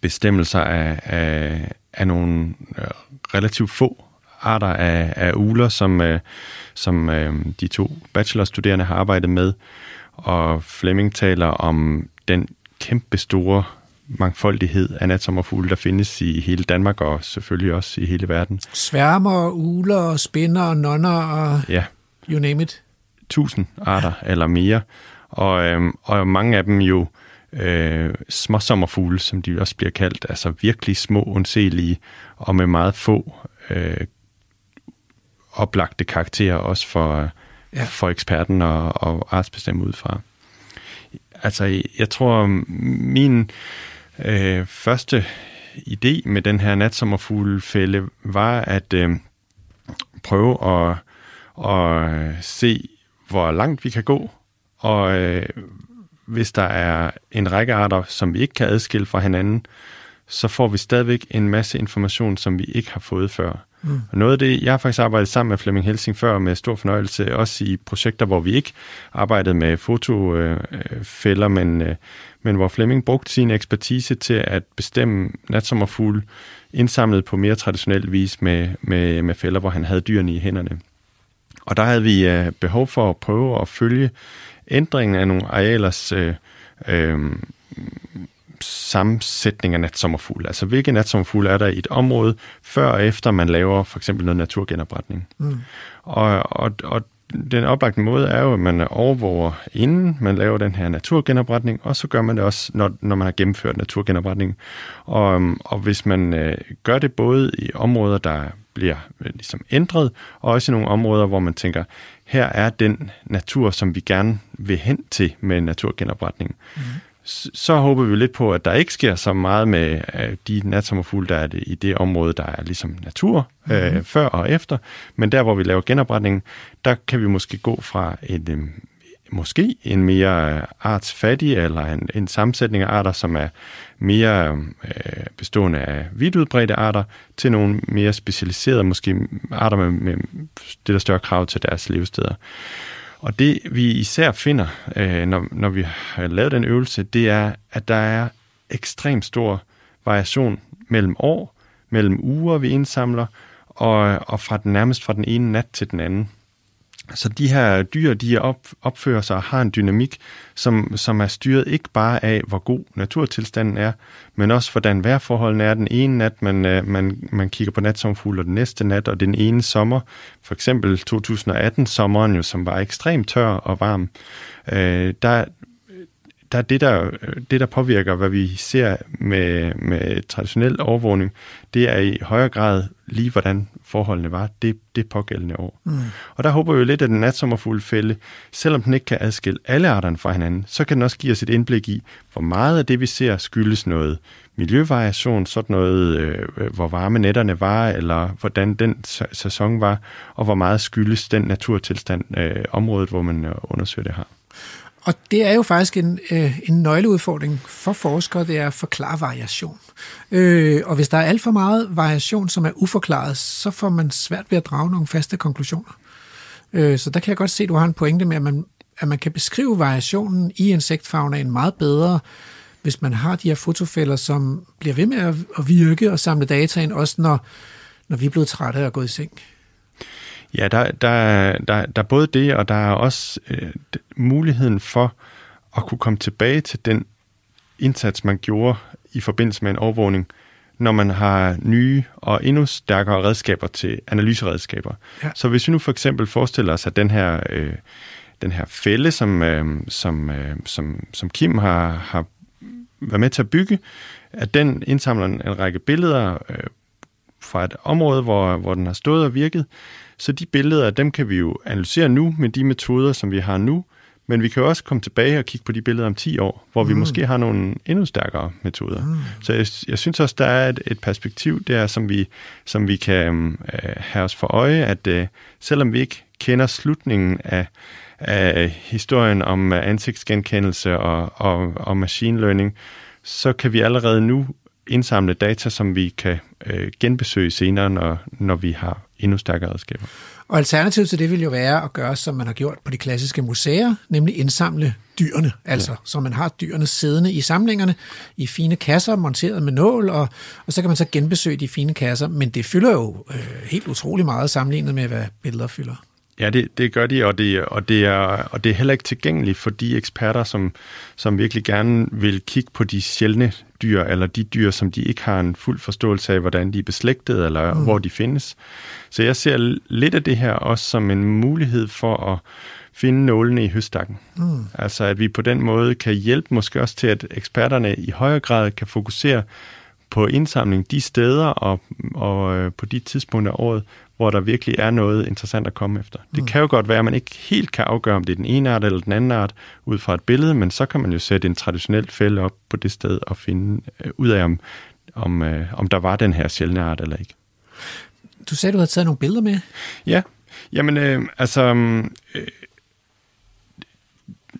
bestemmelser af, af, af nogle øh, relativt få arter af, af ugler, som, øh, som øh, de to bachelorstuderende har arbejdet med. Og Flemming taler om den kæmpe store mangfoldighed af natsommerfugle, der findes i hele Danmark og selvfølgelig også i hele verden. Sværmer, ugler, spindere, nonner og ja. You name it. Tusind arter ja. Eller mere. Og, øh, og mange af dem jo øh, småsommerfugle, som de også bliver kaldt. Altså virkelig små, undselige og med meget få øh, oplagte karakterer også for, ja. For eksperten og, og artsbestemme ud fra. Altså, jeg tror, min øh, første idé med den her natsommerfuglefælde var at øh, prøve at, at se, hvor langt vi kan gå, og øh, hvis der er en række arter, som vi ikke kan adskille fra hinanden, så får vi stadigvæk en masse information, som vi ikke har fået før. Mm. Og noget af det, jeg har faktisk arbejdet sammen med Flemming Helsing før med stor fornøjelse, også i projekter, hvor vi ikke arbejdede med fotofælder, men, men hvor Flemming brugte sin ekspertise til at bestemme natsommerfugle indsamlet på mere traditionel vis med, med, med fælder, hvor han havde dyrene i hænderne. Og der havde vi behov for at prøve at følge ændringen af nogle arealers øh, øh, sammensætning af natsommerfugle. Altså, hvilke natsommerfugle er der i et område, før og efter man laver for eksempel noget naturgenopretning. Mm. Og, og, og den oplagte måde er jo, at man overvåger inden man laver den her naturgenopretning, og så gør man det også, når, når man har gennemført naturgenopretningen. Og, og hvis man øh, gør det både i områder, der bliver øh, ligesom ændret, og også i nogle områder, hvor man tænker, her er den natur, som vi gerne vil hen til med naturgenopretningen. Mm. Så håber vi lidt på, at der ikke sker så meget med de natsommerfugle, der er det, i det område, der er ligesom natur, mm-hmm. øh, før og efter. Men der, hvor vi laver genopretningen, der kan vi måske gå fra et, øh, måske en mere artsfattig, eller en, en sammensætning af arter, som er mere øh, bestående af vidt udbredte arter, til nogle mere specialiserede, måske arter med, med det der større krav til deres levesteder. Og det, vi især finder, øh, når, når vi har lavet den øvelse, det er, at der er ekstremt stor variation mellem år, mellem uger, vi indsamler, og, og fra den, nærmest fra den ene nat til den anden. Så de her dyr, de op, opfører sig og har en dynamik, som, som er styret ikke bare af, hvor god naturtilstanden er, men også hvordan vejrforholdene er den ene nat, man, man, man kigger på natsommerfugle den næste nat, og den ene sommer, for eksempel to tusind og atten sommeren jo, som var ekstremt tør og varm, øh, der, der er det der, det, der påvirker, hvad vi ser med, med traditionel overvågning, det er i højere grad lige, hvordan forholdene var det, det pågældende år. Mm. Og der håber vi lidt, at den natsommerfuglefælde, selvom den ikke kan adskille alle arterne fra hinanden, så kan den også give os et indblik i, hvor meget af det, vi ser, skyldes noget miljøvariation, sådan noget, øh, hvor varme nætterne var, eller hvordan den sæson var, og hvor meget skyldes den naturtilstand, øh, området, hvor man undersøger det her. Og det er jo faktisk en, øh, en nøgleudfordring for forskere, det er at forklare variation. Øh, og hvis der er alt for meget variation, som er uforklaret, så får man svært ved at drage nogle faste konklusioner. Øh, så der kan jeg godt se, at du har en pointe med, at man, at man kan beskrive variationen i insektfaunaen meget bedre, hvis man har de her fotofælder, som bliver ved med at virke og samle data ind, også når, når vi er blevet trætte og er gået i seng. Ja, der, der, der, der er både det, og der er også øh, muligheden for at kunne komme tilbage til den indsats, man gjorde i forbindelse med en overvågning, når man har nye og endnu stærkere redskaber til analyseredskaber. Ja. Så hvis vi nu for eksempel forestiller os, at den her, øh, den her fælde, som, øh, som, øh, som, som Kim har, har været med til at bygge, at den indsamler en, en række billeder øh, fra et område, hvor, hvor den har stået og virket. Så de billeder, dem kan vi jo analysere nu med de metoder, som vi har nu, men vi kan også komme tilbage og kigge på de billeder om ti år, hvor vi mm. måske har nogle endnu stærkere metoder. Mm. Så jeg, jeg synes også, der er et, et perspektiv der, som vi, som vi kan øh, have os for øje, at øh, selvom vi ikke kender slutningen af, af historien om ansigtsgenkendelse og, og, og machine learning, så kan vi allerede nu indsamle data, som vi kan øh, genbesøge senere, når, når vi har endnu stærkere redskaber. Og alternativet til det vil jo være at gøre, som man har gjort på de klassiske museer, nemlig indsamle dyrene, altså, ja. Så man har dyrene siddende i samlingerne, i fine kasser, monteret med nål, og, og så kan man så genbesøge de fine kasser, men det fylder jo øh, helt utrolig meget sammenlignet med, hvad billeder fylder. Ja, det, det gør de, og det, og, det er, og det er heller ikke tilgængeligt for de eksperter, som, som virkelig gerne vil kigge på de sjældne dyr, eller de dyr, som de ikke har en fuld forståelse af, hvordan de er beslægtet, eller mm. hvor de findes. Så jeg ser lidt af det her også som en mulighed for at finde nålene i høstakken. Mm. Altså, at vi på den måde kan hjælpe måske også til, at eksperterne i højere grad kan fokusere på indsamling de steder og, og på de tidspunkter af året, hvor der virkelig er noget interessant at komme efter. Det mm. kan jo godt være, at man ikke helt kan afgøre, om det er den ene art eller den anden art ud fra et billede, men så kan man jo sætte en traditionel fælde op på det sted og finde øh, ud af, om, om, øh, om der var den her sjældne art eller ikke. Du sagde, du havde taget nogle billeder med? Ja, jamen øh, altså... Øh,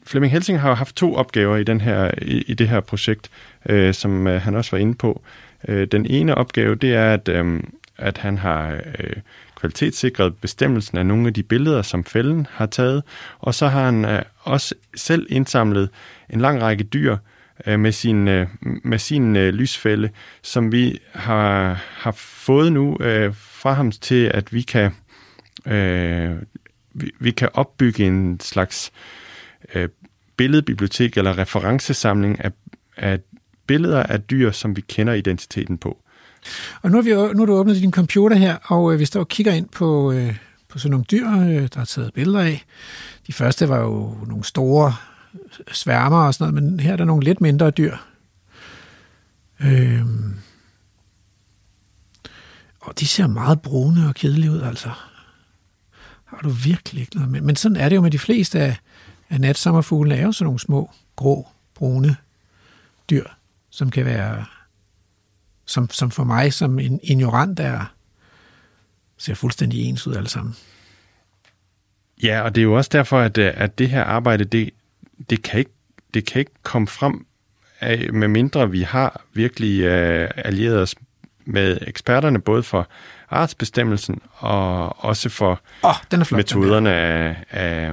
Flemming Helsing har haft to opgaver i, den her, i, i det her projekt, øh, som øh, han også var inde på. Øh, den ene opgave, det er, at... Øh, at han har øh, kvalitetssikret bestemmelsen af nogle af de billeder, som fælden har taget, og så har han øh, også selv indsamlet en lang række dyr øh, med sin, øh, med sin øh, lysfælde, som vi har, har fået nu øh, fra ham til, at vi kan, øh, vi, vi kan opbygge en slags øh, billedbibliotek eller referencesamling af, af billeder af dyr, som vi kender identiteten på. Og nu har, vi, nu har du åbnet din computer her, og øh, vi står og kigger ind på, øh, på sådan nogle dyr, øh, der er taget billeder af. De første var jo nogle store sværmer og sådan noget, men her er der nogle lidt mindre dyr. Øh, og de ser meget brune og kedelige ud, altså. Har du virkelig ikke noget med? Men sådan er det jo med de fleste af, af natsommerfuglene, er jo sådan nogle små, grå, brune dyr, som kan være... Som, som for mig, som en ignorant, der ser fuldstændig ens ud alle sammen. Ja, og det er jo også derfor, at, at det her arbejde, det, det, kan ikke, det kan ikke komme frem, af, med mindre vi har virkelig øh, allieret os med eksperterne, både for artsbestemmelsen og også for oh, den er flot, metoderne den af, af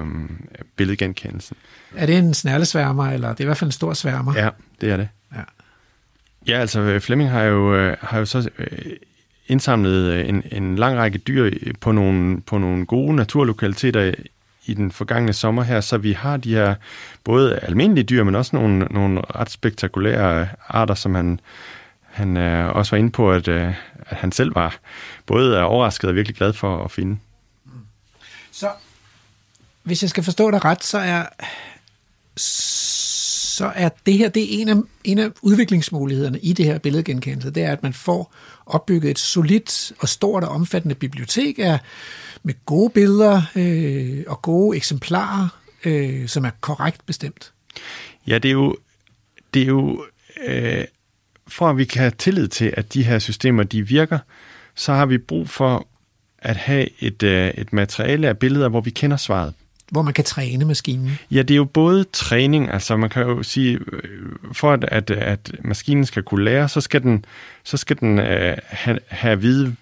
billedgenkendelsen. Er det en snærlesværmer, eller det er i hvert fald en stor sværmer? Ja, det er det. Ja. Ja, altså Flemming har jo, har jo så indsamlet en, en lang række dyr på nogle, på nogle gode naturlokaliteter i den forgangne sommer her, så vi har de her både almindelige dyr, men også nogle, nogle ret spektakulære arter, som han, han også var inde på, at, at han selv var både overrasket og virkelig glad for at finde. Så, hvis jeg skal forstå dig ret, så er... så er det her, det er en af, en af udviklingsmulighederne i det her billedgenkendelse, det er, at man får opbygget et solidt og stort og omfattende bibliotek af, med gode billeder øh, og gode eksemplarer, øh, som er korrekt bestemt. Ja, det er jo, det er jo øh, for at vi kan have tillid til, at de her systemer, de virker, så har vi brug for at have et, øh, et materiale af billeder, hvor vi kender svaret. Hvor man kan træne maskinen? Ja, det er jo både træning, altså man kan jo sige, for at, at, at maskinen skal kunne lære, så skal den, så skal den øh, have, have at vide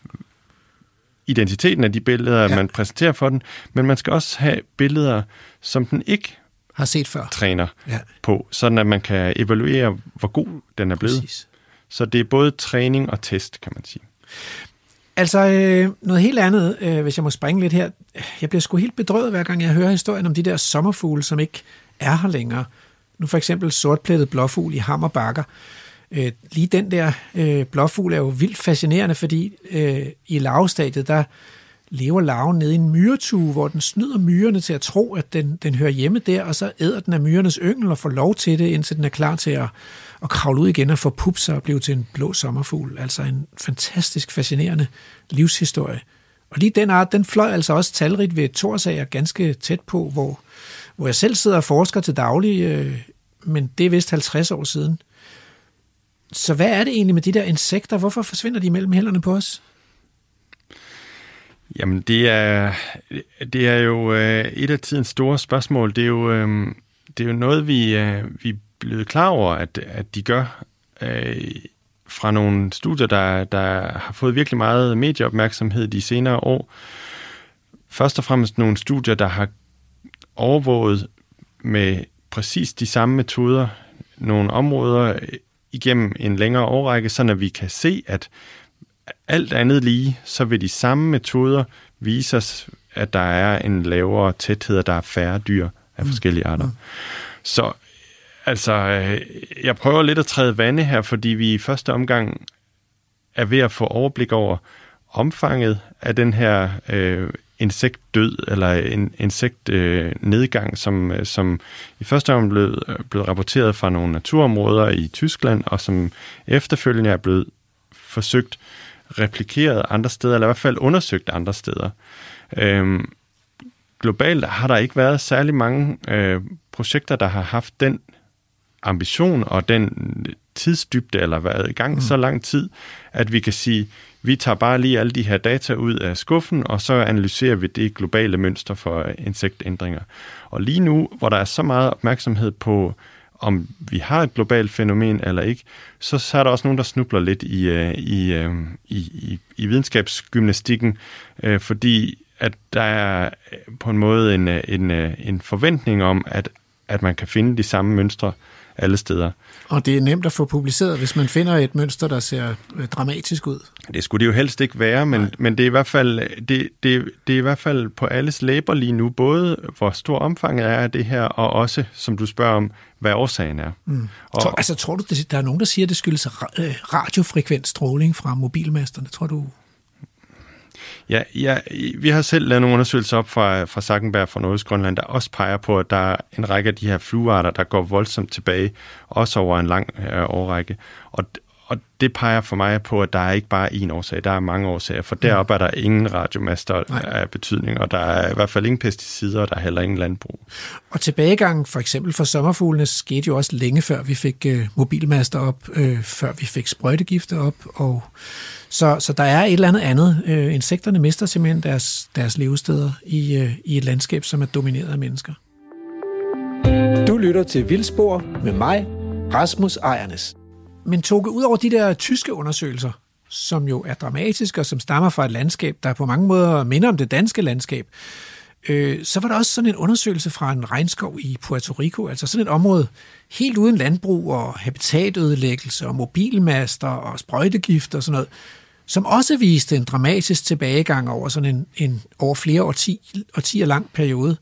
identiteten af de billeder, ja. Man præsenterer for den, men man skal også have billeder, som den ikke har set før. Træner ja. På, sådan at man kan evaluere, hvor god den er blevet. Præcis. Så det er både træning og test, kan man sige. Altså, øh, noget helt andet, øh, hvis jeg må springe lidt her. Jeg bliver sgu helt bedrøvet, hver gang jeg hører historien om de der sommerfugle, som ikke er her længere. Nu for eksempel sortplettet blåfugl i Hammer Bakker. Øh, lige den der øh, blåfugl er jo vildt fascinerende, fordi øh, i larvestadiet, der lever larven nede i en myretue, hvor den snyder myrerne til at tro, at den, den hører hjemme der, og så æder den af myrernes yngel og får lov til det, indtil den er klar til at, at kravle ud igen og få pupser og blive til en blå sommerfugl. Altså en fantastisk fascinerende livshistorie. Og lige den art, den fløj altså også talrigt ved Thorsager ganske tæt på, hvor, hvor jeg selv sidder og forsker til daglig, øh, men det er vist halvtreds år siden. Så hvad er det egentlig med de der insekter? Hvorfor forsvinder de mellem hænderne på os? Jamen, det er, det er jo øh, et af tidens store spørgsmål. Det er jo, øh, det er jo noget, vi, øh, vi er blevet klar over, at, at de gør øh, fra nogle studier, der, der har fået virkelig meget medieopmærksomhed de senere år. Først og fremmest nogle studier, der har overvåget med præcis de samme metoder nogle områder igennem en længere årrække, så når vi kan se, at alt andet lige, så vil de samme metoder vise os, at der er en lavere tæthed, og der er færre dyr af forskellige arter. Så altså, jeg prøver lidt at træde vande her, fordi vi i første omgang er ved at få overblik over omfanget af den her øh, insektdød, eller en insektnedgang, øh, som, som i første omgang blev, blev rapporteret fra nogle naturområder i Tyskland, og som efterfølgende er blevet forsøgt replikeret andre steder, eller i hvert fald undersøgt andre steder. Øhm, globalt har der ikke været særlig mange øh, projekter, der har haft den ambition og den tidsdybde, eller været i gang mm. så lang tid, at vi kan sige, vi tager bare lige alle de her data ud af skuffen, og så analyserer vi det globale mønster for insektændringer. Og lige nu, hvor der er så meget opmærksomhed på om vi har et globalt fænomen eller ikke, så, så er der også nogen, der snubler lidt i, i, i, i videnskabsgymnastikken, fordi at der er på en måde en, en, en forventning om, at, at man kan finde de samme mønstre alle steder. Og det er nemt at få publiceret, hvis man finder et mønster, der ser dramatisk ud. Det skulle det jo helst ikke være, men, men det, er i hvert fald, det, det, det er i hvert fald på alles læber lige nu, både hvor stor omfanget er af det her, og også, som du spørger om, hvad årsagen er. Mm. Og, tror, altså tror du, der er nogen, der siger, at det skyldes radiofrekvent stråling fra mobilmasterne? Tror du? Ja, ja, vi har selv lavet nogle undersøgelser op fra, fra Zackenberg fra Nordjylland, der også peger på, at der er en række af de her fluearter, der går voldsomt tilbage, også over en lang øh, årrække. Og, og det peger for mig på, at der er ikke bare én årsag, der er mange årsager, for deroppe er der ingen radiomaster af betydning, og der er i hvert fald ingen pesticider, og der er heller ingen landbrug. Og tilbagegangen for eksempel for sommerfuglene skete jo også længe før vi fik øh, mobilmaster op, øh, før vi fik sprøjtegifter op, og Så, så der er et eller andet andet. Øh, insekterne mister simpelthen deres, deres levesteder i, øh, i et landskab, som er domineret af mennesker. Du lytter til Vildsbor med mig, Rasmus Ejernes. Men Toke, ud over de der tyske undersøgelser, som jo er dramatiske og som stammer fra et landskab, der på mange måder minder om det danske landskab, øh, så var der også sådan en undersøgelse fra en regnskov i Puerto Rico, altså sådan et område helt uden landbrug og habitatødelæggelse og mobilmaster og sprøjtegifter og sådan noget, som også viste en dramatisk tilbagegang over sådan en, en over flere årti, årtier lang periode.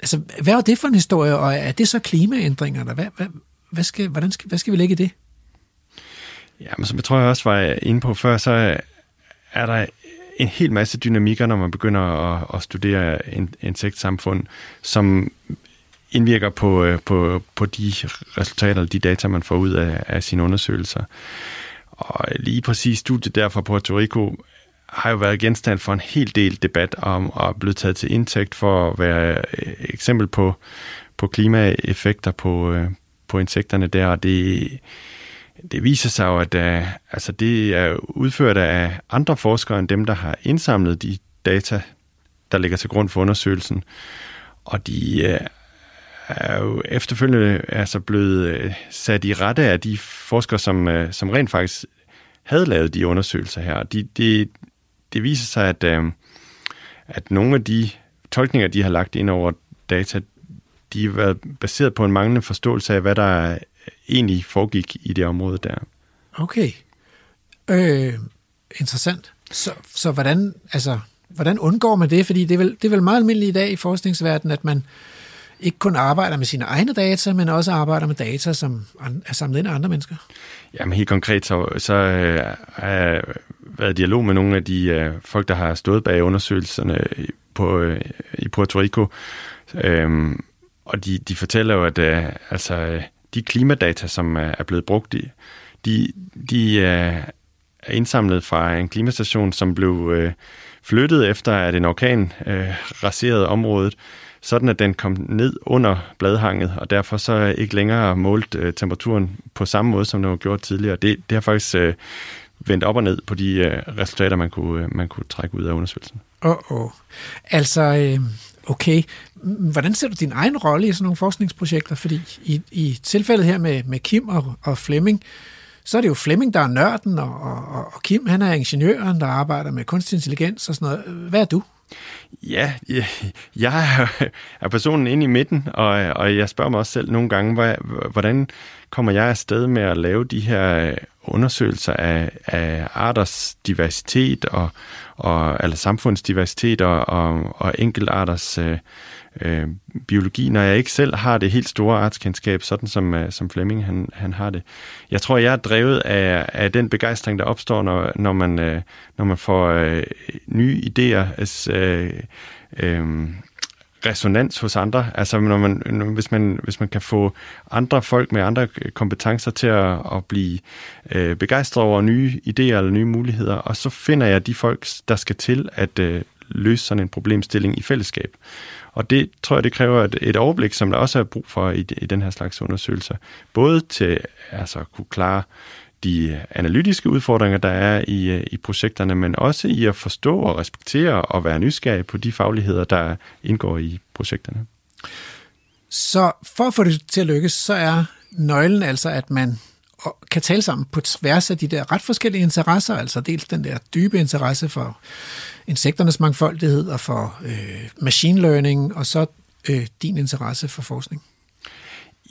Altså, hvad er det for en historie, og er det så klimaændringerne? Hvad, hvad, hvad, skal, hvordan skal, hvad skal vi lægge i det? Jamen, som jeg tror, jeg også var inde på før, så er der en hel masse dynamikker, når man begynder at, at studere insektsamfund, som indvirker på, på, på de resultater eller de data, man får ud af, af sine undersøgelser. Og lige præcis studiet der fra Puerto Rico har jo været genstand for en hel del debat om og blevet taget til indtægt for at være eksempel på, på klimaeffekter på, på insekterne der. Og det, det viser sig jo, at altså det er udført af andre forskere end dem, der har indsamlet de data, der ligger til grund for undersøgelsen. Og de er jo efterfølgende altså blevet sat i rette af de forskere, som, som rent faktisk havde lavet de undersøgelser her. De, de, det viser sig, at, at nogle af de tolkninger, de har lagt ind over data, de har været baseret på en manglende forståelse af, hvad der egentlig foregik i det område der. Okay. Øh, interessant. Så, så hvordan, altså, hvordan undgår man det? Fordi det er, vel, det er vel meget almindeligt i dag i forskningsverdenen, at man ikke kun arbejder med sine egne data, men også arbejder med data, som er samlet ind af andre mennesker? Jamen helt konkret, så, så øh, har jeg været i dialog med nogle af de øh, folk, der har stået bag undersøgelserne på, øh, i Puerto Rico, øh, og de, de fortæller jo, at øh, altså, de klimadata, som er blevet brugt i, de, de øh, er indsamlet fra en klimastation, som blev øh, flyttet efter, at en orkan øh, raserede området, sådan at den kom ned under bladhanget, og derfor så ikke længere målt øh, temperaturen på samme måde, som den var gjort tidligere. Det, det har faktisk øh, vendt op og ned på de øh, resultater, man kunne, øh, man kunne trække ud af undersøgelsen. Åh, altså, øh, okay. Hvordan ser du din egen rolle i sådan nogle forskningsprojekter? Fordi i, i tilfældet her med, med Kim og, og Flemming, så er det jo Flemming, der er nørden, og, og, og Kim, han er ingeniøren, der arbejder med kunstig intelligens og sådan noget. Hvad er du? Ja, jeg, jeg er personen inde i midten, og, og jeg spørger mig også selv nogle gange, hvordan kommer jeg afsted med at lave de her undersøgelser af, af arters diversitet, og, og, eller samfundsdiversitet og, og, og enkeltarters øh, øh, biologi, når jeg ikke selv har det helt store artskendskab, sådan som, som Flemming han, han har det. Jeg tror, jeg er drevet af, af den begejstring, der opstår, når, når, man, øh, når man får øh, nye idéer, altså, øh, øh, resonans hos andre. Altså, når man, hvis, man, hvis man kan få andre folk med andre kompetencer til at, at blive øh, begejstret over nye idéer eller nye muligheder, og så finder jeg de folk, der skal til at øh, løse sådan en problemstilling i fællesskab. Og det tror jeg, det kræver et, et overblik, som der også er brug for i, i den her slags undersøgelser. Både til altså, at kunne klare de analytiske udfordringer, der er i, i projekterne, men også i at forstå og respektere og være nysgerrig på de fagligheder, der indgår i projekterne. Så for at få det til at lykkes, så er nøglen altså, at man kan tale sammen på tværs af de der ret forskellige interesser, altså dels den der dybe interesse for insekternes mangfoldighed og for øh, machine learning, og så øh, din interesse for forskning.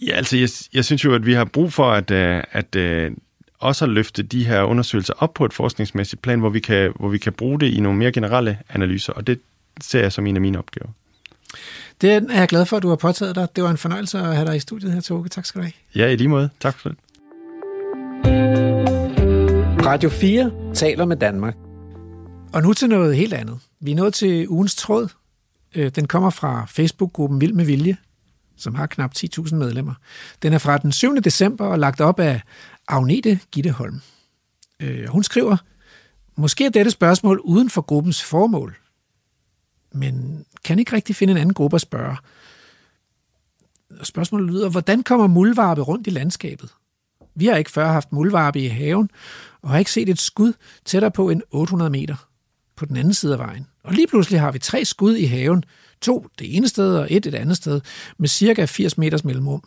Ja, altså jeg, jeg synes jo, at vi har brug for, at, at, at også at løfte de her undersøgelser op på et forskningsmæssigt plan, hvor vi kan, hvor vi kan bruge det i nogle mere generelle analyser, og det ser jeg som en af mine opgaver. Det er jeg glad for, at du har påtaget dig. Det var en fornøjelse at have dig i studiet her, Toke. Tak skal du have. Ja, i lige måde. Tak for det. Radio fire taler med Danmark. Og nu til noget helt andet. Vi er nået til ugens tråd. Den kommer fra Facebook-gruppen Vild med Vilje, som har knap ti tusind medlemmer. Den er fra den syvende december og lagt op af Agnete Gitteholm. Hun skriver, måske er dette spørgsmål uden for gruppens formål, men kan ikke rigtig finde en anden gruppe at spørge. Spørgsmålet lyder, hvordan kommer muldvarpe rundt i landskabet? Vi har ikke før haft muldvarpe i haven, og har ikke set et skud tættere på end otte hundrede meter på den anden side af vejen. Og lige pludselig har vi tre skud i haven, to det ene sted og et et andet sted, med cirka firs meters mellemrum.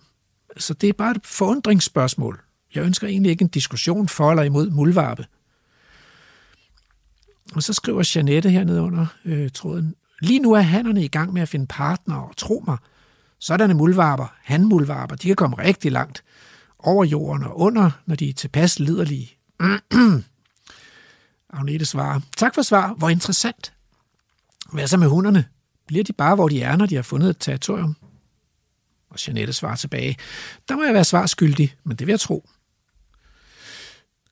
Så det er bare et forundringsspørgsmål. Jeg ønsker egentlig ikke en diskussion for eller imod muldvarpe. Og så skriver Jeanette hernede under øh, tråden, lige nu er hannerne i gang med at finde partnere, og tro mig, sådanne muldvarper, hanmuldvarper, de kan komme rigtig langt over jorden og under, når de er tilpas liderlige. Agnete svarer, tak for svar, hvor interessant. Hvad så med hunderne? Bliver de bare, hvor de er, når de har fundet et territorium? Og Jeanette svarer tilbage, der må jeg være svarskyldig, men det vil jeg tro.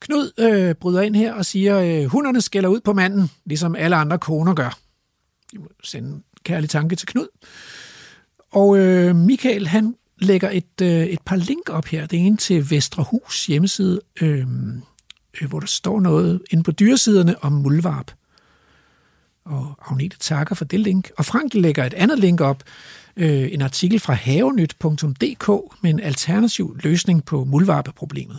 Knud øh, bryder ind her og siger, øh, hunderne skælder ud på manden, ligesom alle andre koner gør. Jeg må sende en kærlig tanke til Knud. Og øh, Michael, han lægger et, øh, et par link op her. Det er en til Vesterhus hjemmeside, øh, øh, hvor der står noget inde på dyresiderne om muldvarp. Og Agnete takker for det link. Og Frank lægger et andet link op, øh, en artikel fra havenyt punktum d k med en alternativ løsning på muldvarpeproblemet.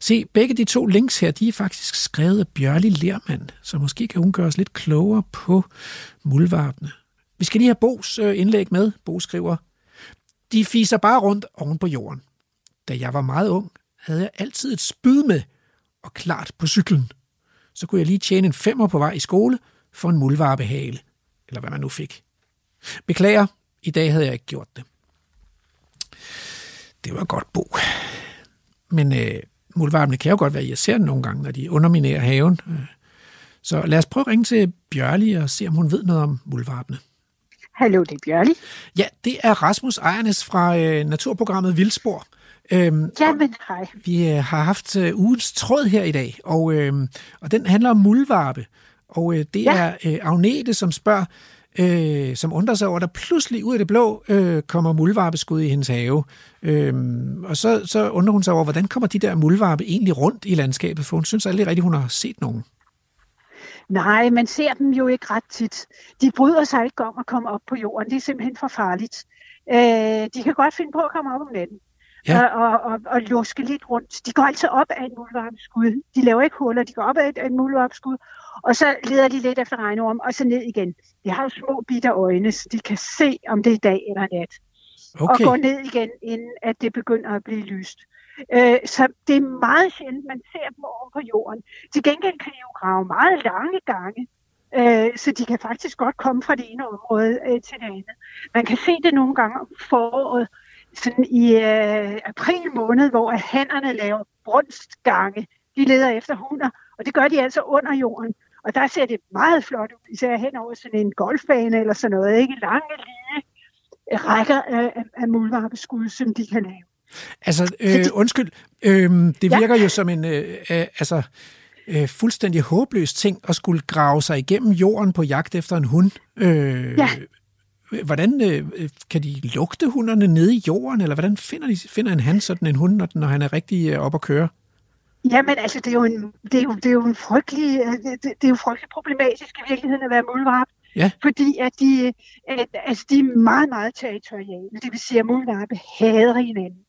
Se, begge de to links her, de er faktisk skrevet af Bjørli Lerman, så måske kan hun gøre os lidt klogere på muldvarpene. Vi skal lige have Bo's indlæg med. Bo skriver, de fiser bare rundt oven på jorden. Da jeg var meget ung, havde jeg altid et spyd med, og klart på cyklen. Så kunne jeg lige tjene en femmer på vej i skole for en muldvarpehale, eller hvad man nu fik. Beklager, i dag havde jeg ikke gjort det. Det var godt, Bo. Men øh, muldvarpene kan jo godt være irriterende nogle gange, når de underminerer haven. Så lad os prøve at ringe til Bjørli og se, om hun ved noget om muldvarpene. Hallo, det er Bjørli. Ja, det er Rasmus Ejernes fra øh, naturprogrammet Vildsbor. Øhm, Jamen, hej. Vi øh, har haft øh, ugens tråd her i dag, og, øh, og den handler om muldvarpe. Og øh, det ja. er øh, Agnete, som spørger, Øh, som undrer sig over, der pludselig ud af det blå øh, kommer muldvarpeskud i hendes have. Øh, og så, så undrer hun sig over, hvordan kommer de der muldvarpe egentlig rundt i landskabet? For hun synes aldrig rigtigt, hun har set nogen. Nej, man ser dem jo ikke ret tit. De bryder sig ikke om at komme op på jorden. Det er simpelthen for farligt. Øh, de kan godt finde på at komme op om natten. Ja. Og, og, og, og luske lidt rundt. De går altså op af en muldvarpeskud. De laver ikke huller, de går op af en muldvarpeskud, og så leder de lidt efter regnorm, og så ned igen. De har jo små bitte øjne, så de kan se, om det er dag eller nat. Okay. Og går ned igen, inden at det begynder at blive lyst. Øh, så det er meget sjældent, man ser dem over på jorden. Til gengæld kan de jo grave meget lange gange, øh, så de kan faktisk godt komme fra det ene område øh, til det andet. Man kan se det nogle gange om foråret, sådan i øh, april måned, hvor hannerne laver brunstgange. De leder efter hunder, og det gør de altså under jorden. Og der ser det meget flot ud, især hen over sådan en golfbane eller sådan noget. Ikke lange, lige rækker af, af muldvarpeskud, som de kan lave. Altså, øh, undskyld, øh, det virker ja. jo som en øh, øh, altså, øh, fuldstændig håbløs ting at skulle grave sig igennem jorden på jagt efter en hund. Øh, ja. Hvordan øh, kan de lugte hunderne nede i jorden, eller hvordan finder, de, finder en han sådan en hund, når, når han er rigtig øh, op at køre? Jamen altså, det er jo en, det er jo, det er jo en frygtelig, det, det er jo frygtelig problematisk i virkeligheden at være muldvarp, ja. fordi at de, at, altså, de er meget, meget territoriale. Det vil sige, at muldvarpe hader hinanden.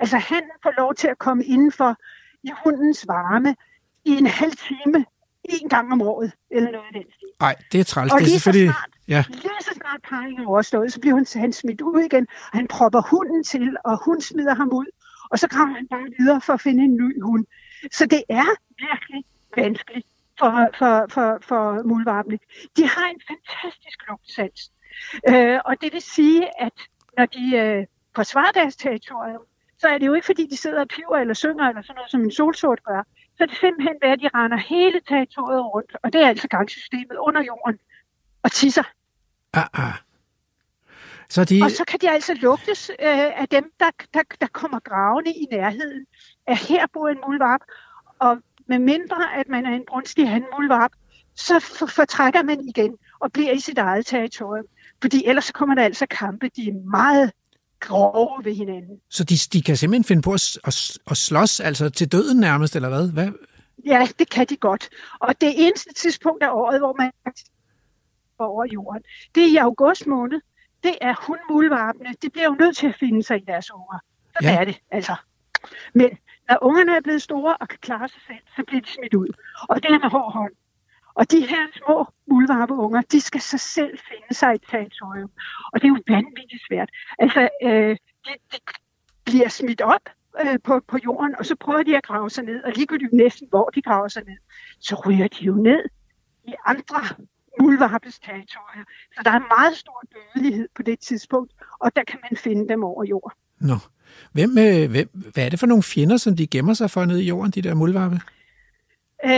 Altså, han får lov til at komme indenfor i hundens varme i en halv time, en gang om året, eller noget af den stil. Nej, det er træls. Og lige så snart, ja. lige så snart parringen er overstået, så bliver hun, han smidt ud igen, og han propper hunden til, og hun smider ham ud, og så graver han bare videre for at finde en ny hund. Så det er virkelig vanskeligt for, for, for, for muldvarpene. De har en fantastisk lugtsans, øh, og det vil sige, at når de øh, forsvarer deres territorium, så er det jo ikke, fordi de sidder og piver eller synger, eller sådan noget, som en solsort gør. Så det er simpelthen ved, at de render hele territoriet rundt, og det er altså gangsystemet under jorden, og tisser. Ah, ah. Så de... Og så kan de altså lugtes øh, af dem, der, der, der kommer gravende i nærheden. At her bor en muldvarp, og med mindre at man er en brunstig hanmuldvarp, så fortrækker man igen og bliver i sit eget territorium. Fordi ellers kommer der altså kampe, de er meget grove ved hinanden. Så de, de kan simpelthen finde på at, at, at slås altså til døden nærmest, eller hvad? hvad? Ja, det kan de godt. Og det eneste tidspunkt af året, hvor man går over jorden, det er i august måned. Det er hundmuldvarpene. De bliver jo nødt til at finde sig i deres unger. Så ja. er det, altså. Men når ungerne er blevet store og kan klare sig selv, så bliver de smidt ud. Og det er med hård hånd. Og de her små muldvarpeunger, de skal sig selv finde sig i et territorium. Og det er jo vanvittigt svært. Altså, øh, de, de bliver smidt op øh, på, på jorden, og så prøver de at grave sig ned. Og ligegyldigt næsten, hvor de graver sig ned, så ryger de jo ned i andre muldvarpes territorier. Så der er meget stor dødelighed på det tidspunkt, og der kan man finde dem over jord. Nå. Hvem, hvem, hvad er det for nogle fjender, som de gemmer sig for nede i jorden, de der muldvarpe? Øh,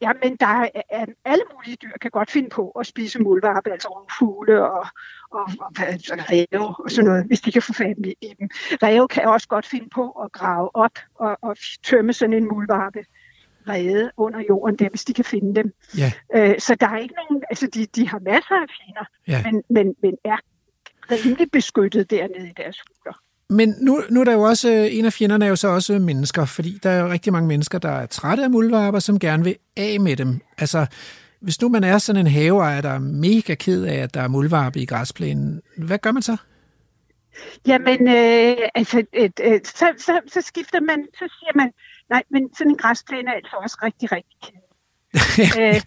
ja, men der er, er, alle mulige dyr kan godt finde på at spise muldvarpe, altså nogle fugle og, og, og, og ræve og sådan noget, hvis de kan få fat i dem. Ræve kan også godt finde på at grave op og, og tømme sådan en muldvarpe rede under jorden, der, hvis de kan finde dem. Ja. Øh, så der er ikke nogen, altså de, de har masser af fjender, ja. men, men, men er rimelig beskyttet dernede i deres huler. Men nu, nu er der jo også, en af fjenderne er jo så også mennesker, fordi der er jo rigtig mange mennesker, der er trætte af muldvarper, som gerne vil af med dem. Altså, hvis nu man er sådan en haveejer, der er mega ked af, at der er muldvarpe i græsplænen, hvad gør man så? Jamen, øh, altså, øh, øh, så, så, så skifter man, så siger man, nej, men sådan en græsplæne er altså også rigtig, rigtig ked. øh,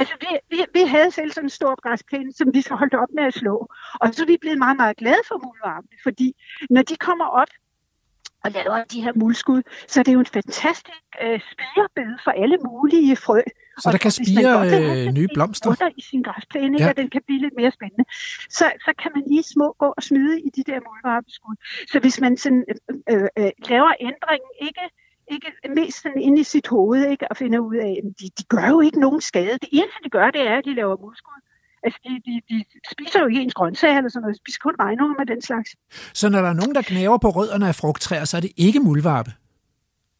altså, vi, vi, vi havde selv sådan en stor græsplæne, som vi så holdt op med at slå. Og så er vi blevet meget, meget glade for muldvarpene, fordi når de kommer op og laver de her muldskud, så er det jo en fantastisk øh, spirebed for alle mulige frø. Så og der kan spire øh, nye blomster i sin græsplæne, ja. Og den kan blive lidt mere spændende. Så, så kan man lige små gå og smide i de der muldvarpeskud. Så hvis man sådan, øh, øh, laver ændringen ikke... Ikke, mest sådan inde i sit hoved, ikke, og finder ud af, at de, de gør jo ikke nogen skade. Det eneste, de gør, det er, at de laver muldskud. Altså, de, de, de spiser jo ikke ens grøntsager eller sådan noget. De spiser kun regnorme med den slags. Så når der er nogen, der gnaver på rødderne af frugttræer, så er det ikke muldvarpe?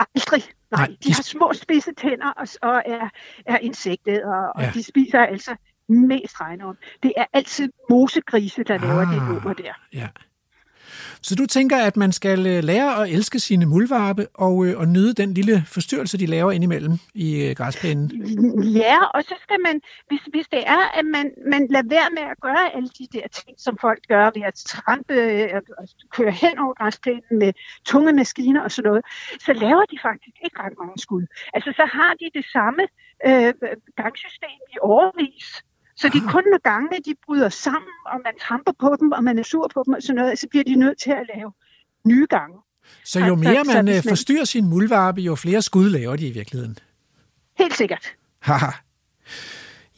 Aldrig. Nej, Nej de... de har små spidse tænder og, og er, er insektædere, og ja. De spiser altså mest regnorme. Det er altid mosegrise, der ah, laver det nummer der. Ja. Så du tænker, at man skal lære at elske sine muldvarpe og, øh, og nyde den lille forstyrrelse, de laver indimellem i øh, græsplænen? Ja, og så skal man, hvis, hvis det er, at man, man lader være med at gøre alle de der ting, som folk gør ved at trampe og, og køre hen over græsplænen med tunge maskiner og sådan noget, så laver de faktisk ikke ret mange skud. Altså, så har de det samme øh, gangsystem i årevis. Så det er kun når gangene de bryder sammen, og man tramper på dem, og man er sur på dem og sådan noget, så bliver de nødt til at lave nye gange. Så jo mere man, man forstyrrer sin muldvarpe, jo flere skud laver de i virkeligheden? Helt sikkert. Haha.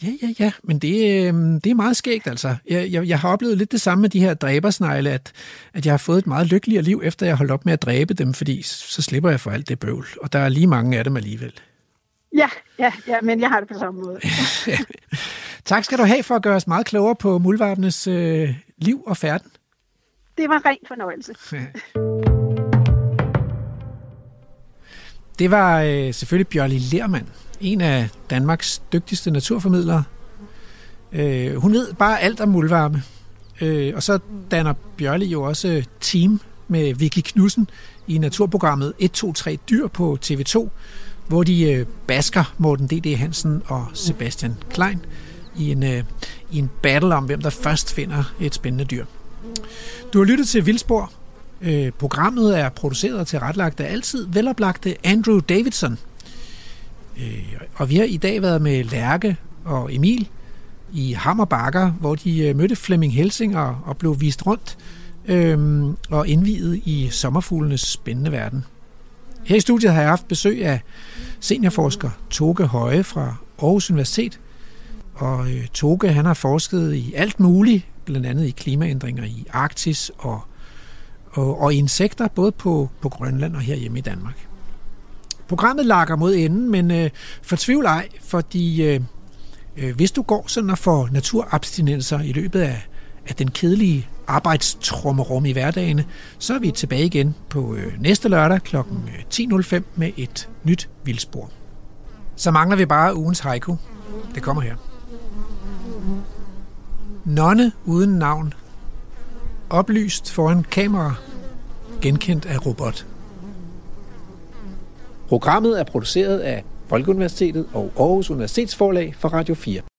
Ja, ja, ja. Men det, øh, det er meget skægt, altså. Jeg, jeg, jeg har oplevet lidt det samme med de her dræbersnegle, at, at jeg har fået et meget lykkeligere liv, efter jeg holdt op med at dræbe dem, fordi så slipper jeg for alt det bøvl. Og der er lige mange af dem alligevel. Ja, ja, ja, men jeg har det på samme måde. Tak skal du have for at gøre os meget klogere på muldvarpenes øh, liv og færden. Det var en ren fornøjelse. Ja. Det var øh, selvfølgelig Bjørli Lerman, en af Danmarks dygtigste naturformidlere. Øh, hun ved bare alt om muldvarpe. Øh, og så danner Bjørli jo også team med Vicky Knudsen i naturprogrammet et to tre Dyr på T V to, hvor de øh, basker Morten D D Hansen og Sebastian Klein i en, øh, i en battle om, hvem der først finder et spændende dyr. Du har lyttet til Vildsbor. Øh, programmet er produceret og tilrettelagt af altid veloplagte Andrew Davidson. Øh, og vi har i dag været med Lærke og Emil i Hammer Bakker, hvor de øh, mødte Flemming Helsing og, og blev vist rundt øh, og indviet i sommerfuglenes spændende verden. Her i studiet har jeg haft besøg af seniorforsker Toke Høye fra Aarhus Universitet. Og Toke, han har forsket i alt muligt, blandt andet i klimaændringer i Arktis og, og, og insekter, både på, på Grønland og herhjemme i Danmark. Programmet lakker mod enden, men øh, fortvivl ej, fordi øh, hvis du går sådan og får naturabstinenser i løbet af, af den kedelige arbejdstrummerum i hverdagene, så er vi tilbage igen på næste lørdag kl. ti nul fem med et nyt vildspor. Så mangler vi bare ugens haiku. Det kommer her. Nonne uden navn. Oplyst foran kamera. Genkendt af robot. Programmet er produceret af Folkeuniversitetet og Aarhus Universitetsforlag for Radio fire.